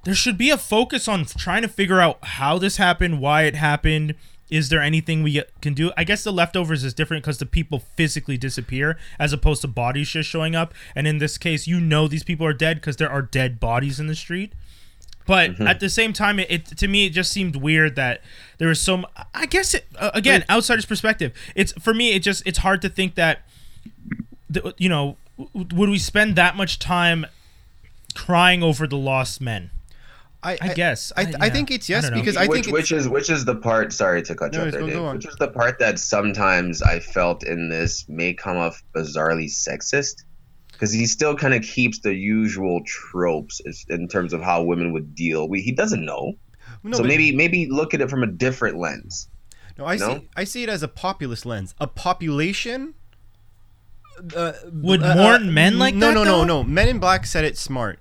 there should be a focus on trying to figure out how this happened, why it happened. Is there anything we can do? I guess The Leftovers is different because the people physically disappear as opposed to bodies just showing up. And in this case, these people are dead because there are dead bodies in the street. But at the same time, to me, it just seemed weird that there was so much. I guess, outsider's perspective. It's hard to think that you know, would we spend that much time crying over the lost men? I guess I think it's yes, because I think which is the part. Sorry to cut you off there, Dave. Which is the part that sometimes I felt in this may come off bizarrely sexist, because he still kind of keeps the usual tropes in terms of how women would deal. He doesn't know, so maybe look at it from a different lens. No, I see it as a populist lens, a population. Would mourn men like that? No. Men in Black said it smart.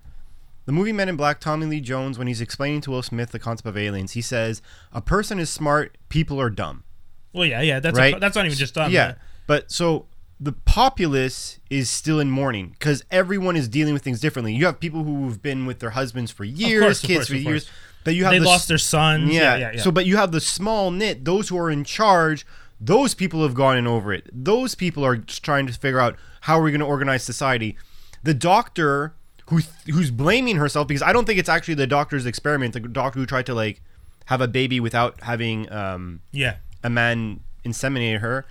The movie Men in Black, Tommy Lee Jones, when he's explaining to Will Smith the concept of aliens, he says, a person is smart, people are dumb. Well, yeah, that's right? That's not even just dumb. Yeah, man. But so the populace is still in mourning because everyone is dealing with things differently. You have people who've been with their husbands for years, kids for years. But you have lost their sons. Yeah. So, but you have the small knit, those who are in charge. Those people have gone in over it. Those people are trying to figure out how are we going to organize society. The doctor who's blaming herself, because I don't think it's actually the doctor's experiment. The doctor who tried to like have a baby without having a man inseminate her.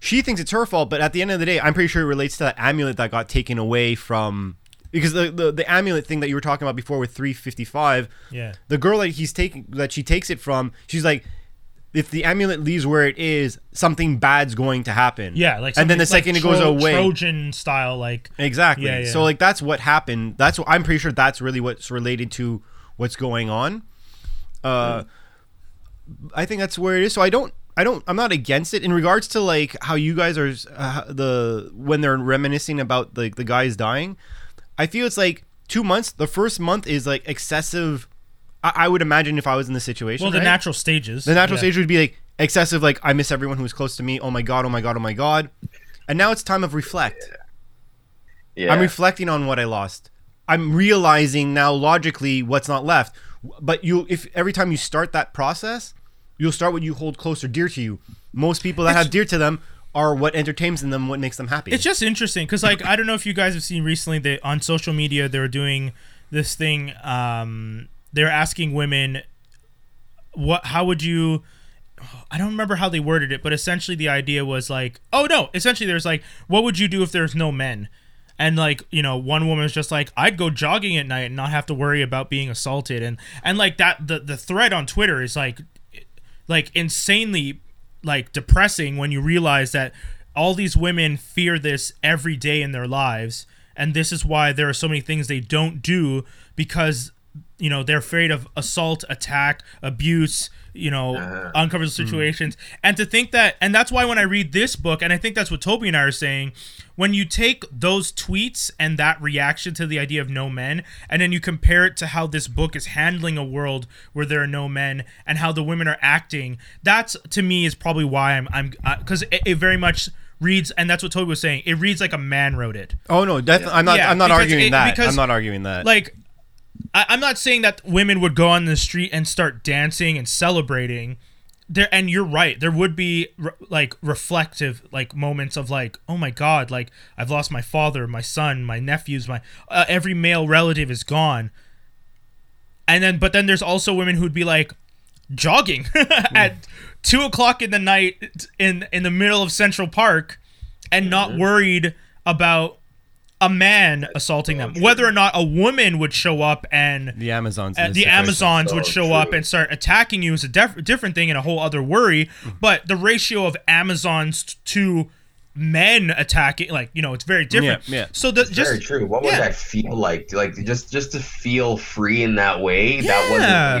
She thinks it's her fault, but at the end of the day, I'm pretty sure it relates to that amulet that got taken away from... Because the amulet thing that you were talking about before with 355, the girl that she takes it from, she's like, if the amulet leaves where it is, something bad's going to happen. Yeah, like, and then the second like it goes away, Trojan style, like exactly. Yeah, yeah. So like that's what happened. That's what I'm pretty sure. That's really what's related to what's going on. I think that's where it is. So I'm not against it in regards to like how you guys are when they're reminiscing about like the guys dying. I feel it's like 2 months. The first month is like excessive. I would imagine if I was in this situation. Well, the natural stages. The natural stage would be like excessive, like I miss everyone who was close to me. Oh my God, oh my God, oh my God. And now it's time of reflect. Yeah. I'm reflecting on what I lost. I'm realizing now logically what's not left. But if every time you start that process, you'll start what you hold close or dear to you. Most people that have dear to them are what entertains them, what makes them happy. It's just interesting because like I don't know if you guys have seen recently that on social media they were doing this thing. They're asking women, I don't remember how they worded it, but essentially the idea was like, essentially there's like, what would you do if there's no men? And like, you know, one woman was just like, I'd go jogging at night and not have to worry about being assaulted. And like that, the thread on Twitter is like insanely like depressing when you realize that all these women fear this every day in their lives. And this is why there are so many things they don't do because you know, they're afraid of assault, attack, abuse, you know, uncomfortable situations. And to think that, and that's why when I read this book, and I think that's what Toby and I are saying, when you take those tweets and that reaction to the idea of no men, and then you compare it to how this book is handling a world where there are no men and how the women are acting, that's to me is probably why I'm because it very much reads, and that's what Toby was saying, it reads like a man wrote it. Oh no, definitely. I'm not arguing that. Like, I'm not saying that women would go on the street and start dancing and celebrating there. And you're right. There would be like reflective, like moments of like, oh my God, like I've lost my father, my son, my nephews, my every male relative is gone. And then, but then there's also women who'd be like jogging at 2:00 in the night in the middle of Central Park and not worried about a man assaulting them, whether or not a woman would show up and the Amazons would show up and start attacking you is a different thing and a whole other worry. But the ratio of Amazons to men attacking, like, you know, it's very different. Yeah. So that's very true. What would that feel like? Like just to feel free in that way. Yeah. That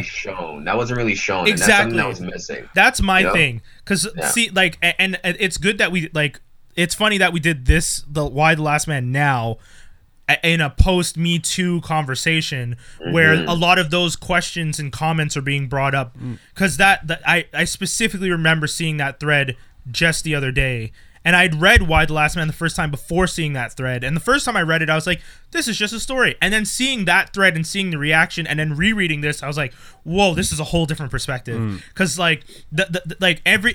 wasn't really shown. Exactly. And that's something that was missing. That's my thing. Cause see, like, and it's good that we like, it's funny that we did this, the Why the Last Man now, in a post-Me Too conversation where a lot of those questions and comments are being brought up. Because I specifically remember seeing that thread just the other day. And I'd read Why the Last Man the first time before seeing that thread. And the first time I read it, I was like, this is just a story. And then seeing that thread and seeing the reaction and then rereading this, I was like, whoa, this is a whole different perspective. Because like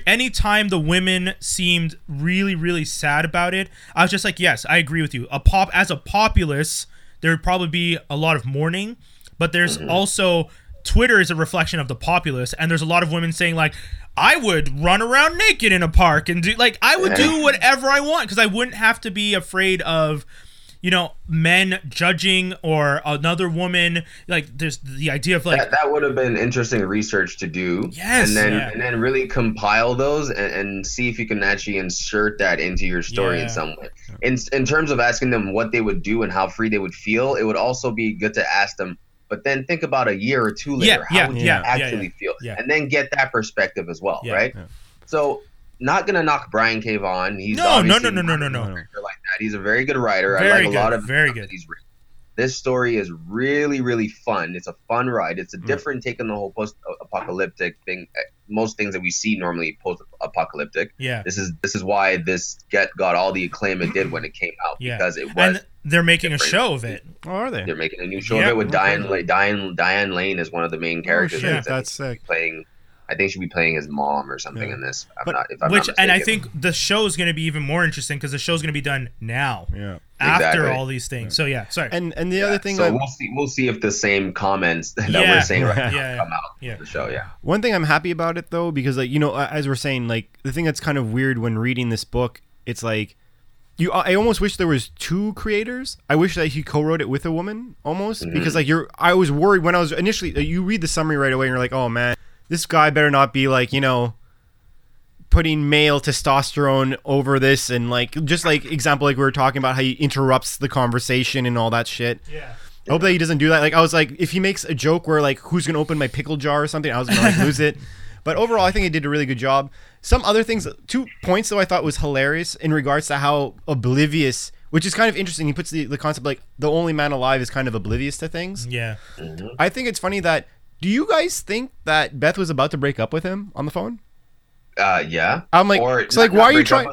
any time the women seemed really, really sad about it, I was just like, yes, I agree with you. As a populace, there would probably be a lot of mourning. But there's also Twitter is a reflection of the populace, and there's a lot of women saying, like, I would run around naked in a park and do, like, I would do whatever I want because I wouldn't have to be afraid of, you know, men judging or another woman. Like, there's the idea of, like, that would have been interesting research to do. Yes. And then really compile those and see if you can actually insert that into your story in some way. In terms of asking them what they would do and how free they would feel, it would also be good to ask them, but then think about a year or two later, how would you actually feel? Yeah. And then get that perspective as well, right? Yeah. So, not going to knock Brian K. Vaughn. He's no. Like that. He's a very good writer. I like a lot of he's written. This story is really, really fun. It's a fun ride. It's a different take on the whole post-apocalyptic thing. Most things that we see normally post-apocalyptic. Yeah. This is why this got all the acclaim it did when it came out. Yeah. Because it was. And they're making a show of it. Oh, are they? They're making a new show of it with Diane Lane is one of the main characters. Oh, shit. That's sick. I think she'll be playing his mom or something in this. And I think the show is going to be even more interesting because the show's going to be done now. Yeah. After all these things. Yeah. So sorry. And the other thing, so we'll see if the same comments that we're saying right now come out for the show. Yeah. One thing I'm happy about it though, because as we're saying, like the thing that's kind of weird when reading this book, it's like I almost wish there was two creators. I wish that he co-wrote it with a woman almost because like I was worried when I was initially, you read the summary right away and you're like, oh man, this guy better not be like, putting male testosterone over this and example, like we were talking about how he interrupts the conversation and all that shit. Yeah. I hope that he doesn't do that. Like I was like, if he makes a joke where like, who's going to open my pickle jar or something, I was going to lose it. But overall, I think he did a really good job. Some other things, 2 points though I thought was hilarious in regards to how oblivious, which is kind of interesting. He puts the concept like the only man alive is kind of oblivious to things. Yeah. I think it's funny that, do you guys think that Beth was about to break up with him on the phone? Yeah. I'm like, why are you trying?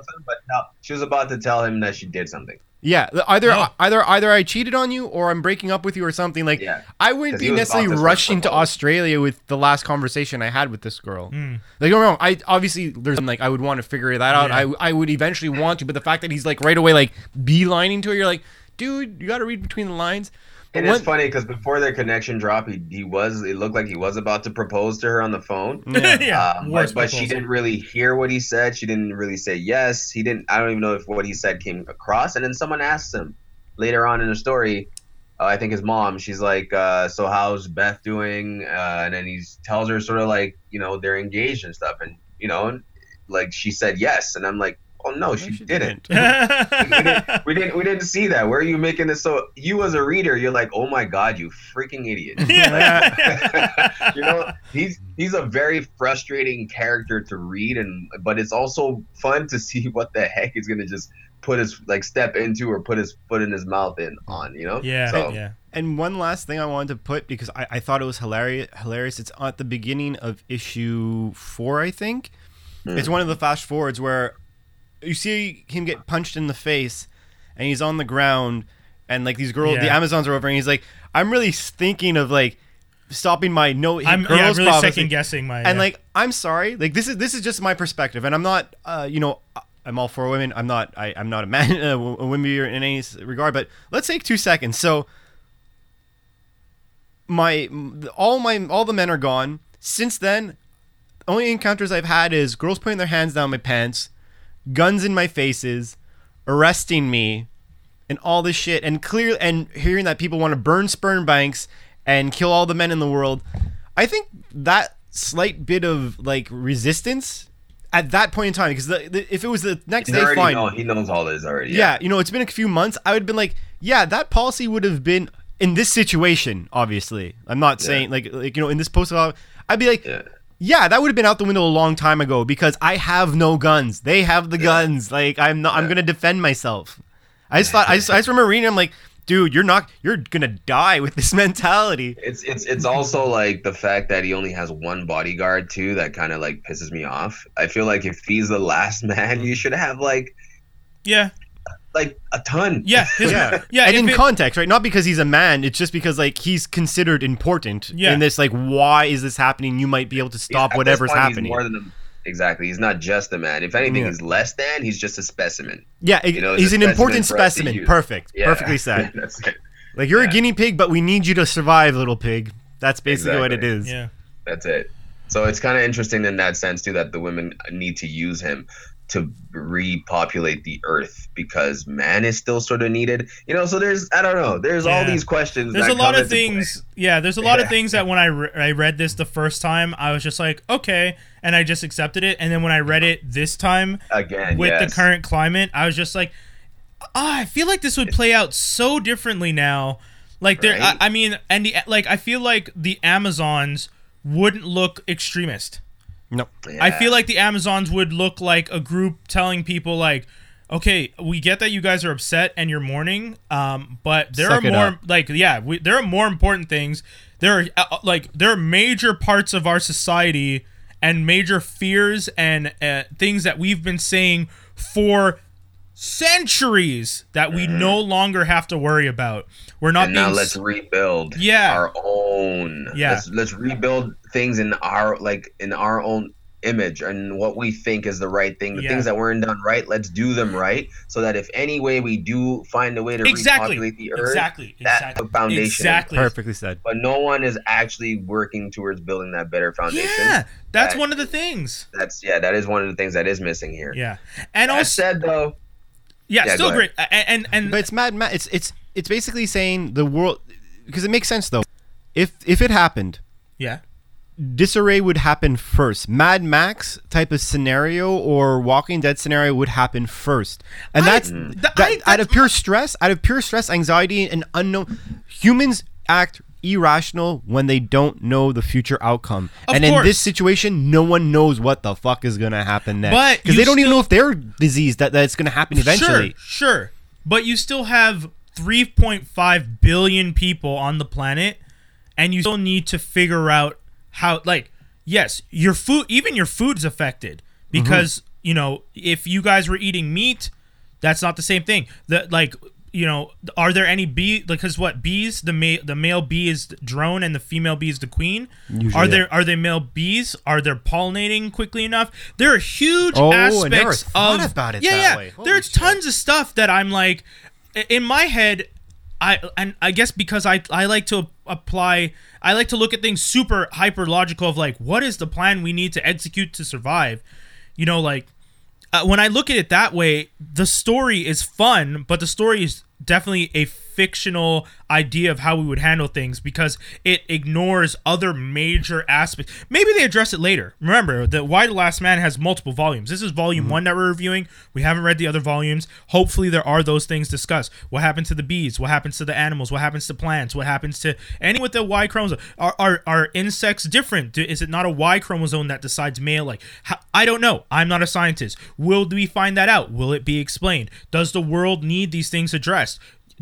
She was about to tell him that she did something. Yeah, either I cheated on you or I'm breaking up with you or something. Like, I wouldn't be necessarily rushing to Australia with the last conversation I had with this girl. Mm. Like, don't wrong. I obviously there's like I would want to figure that out. Yeah. I would eventually want to, but the fact that he's like right away like beelining to her, you're like, dude, you got to read between the lines. And it's funny because before their connection drop, it looked like he was about to propose to her on the phone. Yeah. But she didn't really hear what he said. She didn't really say yes. I don't even know if what he said came across. And then someone asked him later on in the story, I think his mom, she's like, so how's Beth doing? And then he tells her sort of like, they're engaged and stuff. And, like she said yes. And I'm like, oh no, she didn't. We didn't see that. Where are you making this? So you as a reader, you're like, oh my god, you freaking idiot. Yeah. Like, he's a very frustrating character to read, but it's also fun to see what the heck he's gonna just put his step into or put his foot in his mouth on. Yeah. So. Yeah. And one last thing I wanted to put because I thought it was hilarious. It's at the beginning of issue 4, I think. Mm. It's one of the flash forwards where you see him get punched in the face and he's on the ground and like these girls, the Amazons are over and he's like, I'm really thinking of like stopping my I'm really second guessing my I'm sorry. Like this is just my perspective and I'm not, I'm all for women. I'm not a man, a woman in any regard, but let's take 2 seconds. So all the men are gone. Since then, only encounters I've had is girls putting their hands down my pants, guns in my faces, arresting me, and all this shit, and hearing that people want to burn sperm banks and kill all the men in the world. I think that slight bit of like resistance at that point in time, because if it was the next day, fine. He knows all this already. Yeah, it's been a few months. I would have been like, yeah, that policy would have been in this situation. Obviously, I'm not saying like in this post, I'd be like. Yeah. Yeah, that would have been out the window a long time ago because I have no guns. They have the guns. Like I'm gonna defend myself. I just remember reading. I'm like, dude, you're gonna die with this mentality. It's also like the fact that he only has one bodyguard too. That kind of like pisses me off. I feel like if he's the last man, you should have like a ton. Yeah. Yeah. And in context, right? Not because he's a man. It's just because like he's considered important in this. Like, why is this happening? You might be able to stop whatever's happening. He's more than exactly. He's not just a man. If anything, he's less than. He's just a specimen. Yeah. He's an important specimen. Perfect. Yeah. Perfectly said. That's it. Like you're a guinea pig, but we need you to survive, little pig. That's basically what it is. Yeah. That's it. So it's kind of interesting in that sense, too, that the women need to use him to repopulate the earth because man is still sort of needed. You know, so there's, I don't know, there's all these questions. There's a lot of things. Yeah, there's a lot of things that when I read this the first time, I was just like, okay, and I just accepted it. And then when I read it this time, again, with the current climate, I was just like, I feel like this would play out so differently now. Like, there, right? I mean, and the, like, I feel like the Amazons wouldn't look extremist. No. Yeah. I feel like the Amazons would look like a group telling people, like, okay, we get that you guys are upset and you're mourning, but there are more, like, there are more important things. There are major parts of our society and major fears and things that we've been saying for centuries that we no longer have to worry about. We're not. And now let's rebuild. Yeah. Our own. Yeah. Let's rebuild things in our own image and what we think is the right thing. The things that weren't done right, let's do them right, so that if any way we do find a way to repopulate the earth, that's the foundation. Exactly. Perfectly said. But no one is actually working towards building that better foundation. Yeah, that's one of the things. That is one of the things that is missing here. Yeah, and also said though. Yeah, still great. And but it's Mad Max. It's basically saying the world, because it makes sense though. If it happened, disarray would happen first. Mad Max type of scenario or Walking Dead scenario would happen first, and out of pure stress, anxiety, and unknown, humans act irrational when they don't know the future outcome. Of course. In this situation, no one knows what the fuck is gonna happen next, because they don't even know if they're diseased that it's gonna happen eventually. Sure, but you still have 3.5 billion people on the planet, and you still need to figure out how. Like, yes, your food, even your food's affected because you know, if you guys were eating meat, that's not the same thing. You know, are there any bees? Because what bees? The male bee is the drone, and the female bee is the queen. Usually, are they male bees? Are they pollinating quickly enough? There are huge aspects and never thought of about it. That way. There's tons of stuff that I'm like, in my head, I guess because I like to apply. I like to look at things super hyper logical of like, what is the plan we need to execute to survive? You know, like. When I look at it that way, the story is fun, but the story is definitely a fictional idea of how we would handle things because it ignores other major aspects. Maybe they address it later. Remember, the Y: The Last Man has multiple volumes. This is volume one that we're reviewing. We haven't read the other volumes. Hopefully there are those things discussed. What happens to the bees? What happens to the animals? What happens to plants? What happens to any with the Y chromosome? Are insects different? Is it not a Y chromosome that decides male? Like, I don't know. I'm not a scientist. Will we find that out? Will it be explained? Does the world need these things addressed?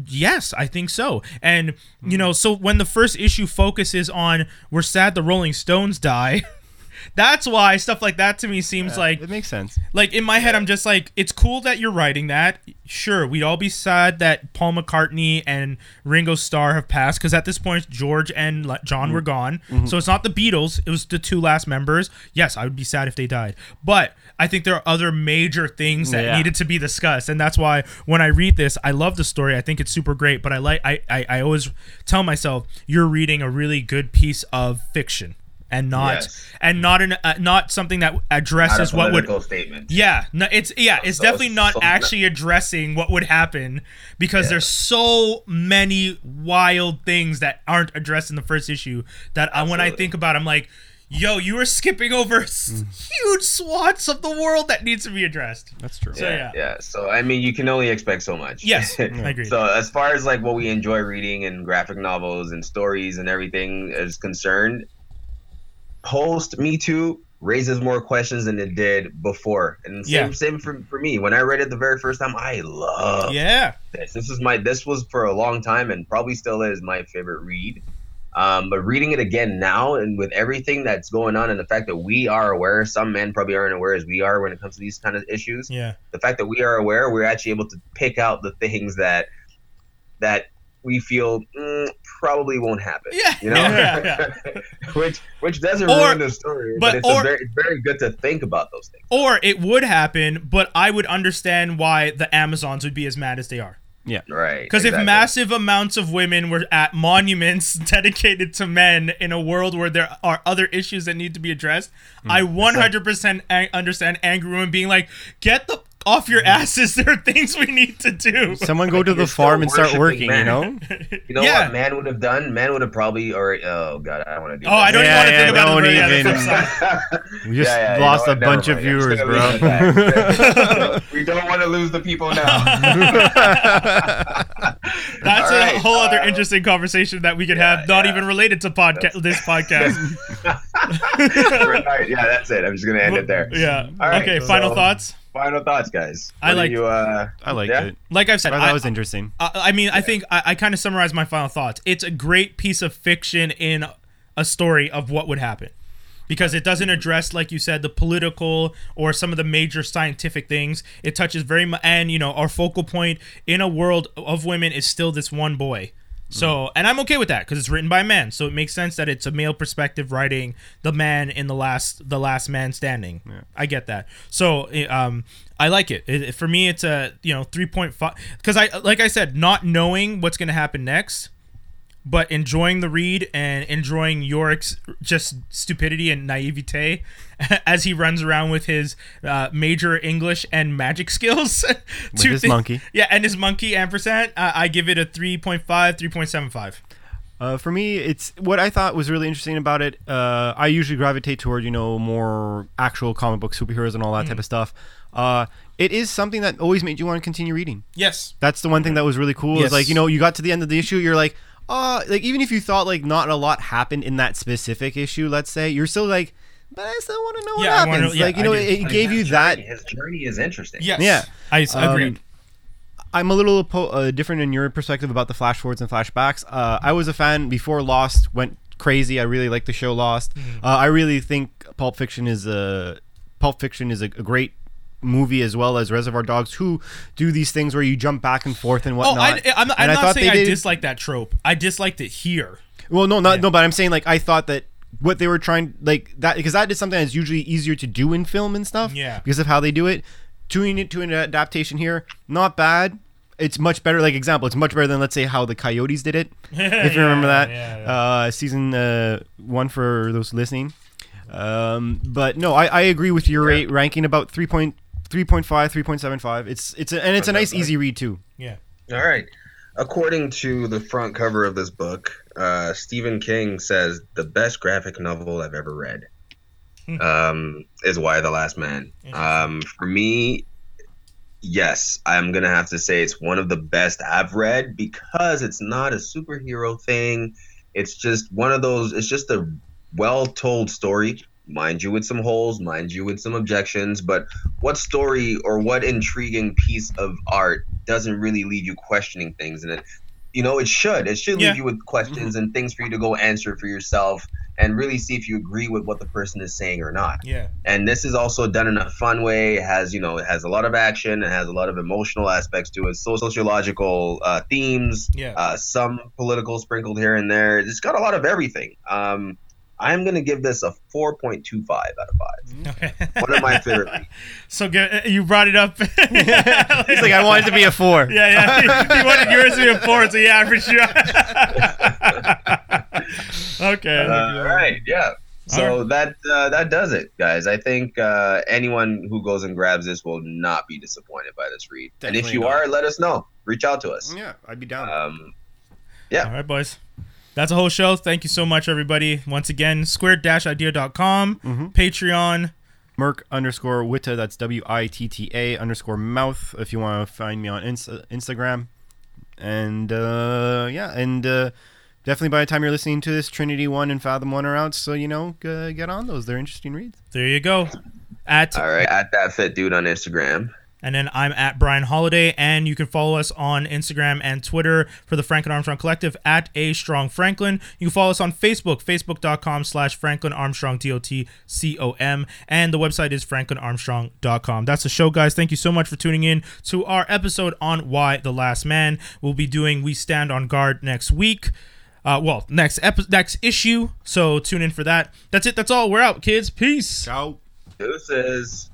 Yes, I think so. And, you know, so when the first issue focuses on we're sad the Rolling Stones die, that's why stuff like that to me seems like... It makes sense. Like, in my head, I'm just like, it's cool that you're writing that. Sure, we'd all be sad that Paul McCartney and Ringo Starr have passed, because at this point, George and John were gone. So it's not the Beatles. It was the two last members. Yes, I would be sad if they died. But I think there are other major things that needed to be discussed. And that's why when I read this, I love the story. I think it's super great. But I always tell myself, you're reading a really good piece of fiction. And not something that addresses what would. Statement. Yeah, no, it's definitely not actually addressing what would happen because there's so many wild things that aren't addressed in the first issue that when I think about, I'm like, yo, you are skipping over huge swaths of the world that needs to be addressed. That's true. So, yeah. So I mean, you can only expect so much. Yes, I agree. So as far as like what we enjoy reading and graphic novels and stories and everything is concerned. Post Me Too raises more questions than it did before, and same for me. When I read it the very first time, I loved this. This was for a long time and probably still is my favorite read. But reading it again now and with everything that's going on and the fact that we are aware, some men probably aren't aware as we are when it comes to these kind of issues. Yeah, the fact that we are aware, we're actually able to pick out the things that we feel probably won't happen. Yeah, you know, which doesn't ruin the story. But it's very good to think about those things. Or it would happen, but I would understand why the Amazons would be as mad as they are. Yeah. Right. Because exactly. If massive amounts of women were at monuments dedicated to men in a world where there are other issues that need to be addressed, I 100% understand angry women being like, get the off your asses. There are things we need to do. Someone go to the farm and start working, man. You know what man would have done? Man would have probably already, oh God, I don't want to do that. Oh, I don't even want to think about it. We just lost a bunch of viewers, bro. We don't want to lose the people now. That's a whole other interesting conversation that we could have, not even related to this podcast. Right, yeah, that's it. I'm just going to end it there. Yeah. All right, okay, final thoughts? Final thoughts, guys. I liked it. Like I've said, that was interesting. I think I kind of summarized my final thoughts. It's a great piece of fiction in a story of what would happen, because it doesn't address, like you said, the political or some of the major scientific things. It touches very much, and our focal point in a world of women is still this one boy. So, and I'm okay with that because it's written by a man, so it makes sense that it's a male perspective writing the man in the last man standing. Yeah. I get that. So, I like it. For me, it's a 3.5 because I, like I said, not knowing what's going to happen next, but enjoying the read and enjoying Yorick's just stupidity and naivete as he runs around with his major English and magic skills. With his monkey. Yeah, and his monkey, Ampersand. I give it a 3.5, 3.75. For me, it's what I thought was really interesting about it. I usually gravitate toward, more actual comic book superheroes and all that type of stuff. It is something that always made you want to continue reading. Yes. That's the one thing that was really cool. Yes. Is you got to the end of the issue, you're like, even if you thought not a lot happened in that specific issue, let's say, you're still like, but I still want to know what happens. It gave you that. His journey is interesting. Yes. Yeah, I agree. I'm a little different in your perspective about the flash forwards and flashbacks. I was a fan before Lost went crazy. I really like the show Lost. Mm-hmm. I really think Pulp Fiction is a great movie, as well as Reservoir Dogs, who do these things where you jump back and forth and whatnot. I'm not saying I dislike that trope. I disliked it here. Well, but I'm saying I thought that what they were trying that, because that is something that's usually easier to do in film and stuff. Yeah. Because of how they do it. Doing it to an adaptation here, not bad. It's much better. It's much better than, let's say, how the Coyotes did it. If you remember that, season one for those listening. But no, I agree with your rate ranking about 3.5, 3.75. It's a nice easy read too. Yeah. All right. According to the front cover of this book, Stephen King says the best graphic novel I've ever read is Y: The Last Man. For me, yes, I'm gonna have to say it's one of the best I've read because it's not a superhero thing. It's just one of those. It's just a well-told story. Mind you, with some holes, mind you, with some objections, but what story or what intriguing piece of art doesn't really leave you questioning things? And it should leave you with questions and things for you to go answer for yourself and really see if you agree with what the person is saying or not. Yeah. And this is also done in a fun way. It has, it has a lot of action. It has a lot of emotional aspects to it. Sociological themes, some political sprinkled here and there. It's got a lot of everything. I'm going to give this a 4.25 out of 5. Okay. One of my favorite reads. So good. You brought it up. He's I wanted to be a 4. Yeah, yeah. He wanted yours to be a 4, so he averaged you out. Okay. All right, yeah. So that does it, guys. I think anyone who goes and grabs this will not be disappointed by this read. Definitely. And if you are, let us know. Reach out to us. Yeah, I'd be down. Yeah. All right, boys. That's a whole show. Thank you so much, everybody. Once again, squared-idea.com, Patreon. Merc_Witta, that's WITTA_mouth, if you want to find me on Instagram. And, definitely by the time you're listening to this, Trinity 1 and Fathom 1 are out, so, get on those. They're interesting reads. There you go. At that fit dude on Instagram. And then I'm at Brian Holiday, and you can follow us on Instagram and Twitter for the Franklin Armstrong Collective at A Strong Franklin. You can follow us on Facebook, facebook.com/FranklinArmstrongDotcom, and the website is franklinarmstrong.com. That's the show, guys. Thank you so much for tuning in to our episode on Why the Last Man. We'll be doing We Stand on Guard next week. Next issue. So tune in for that. That's it. That's all. We're out, kids. Peace. Ciao. Deuces.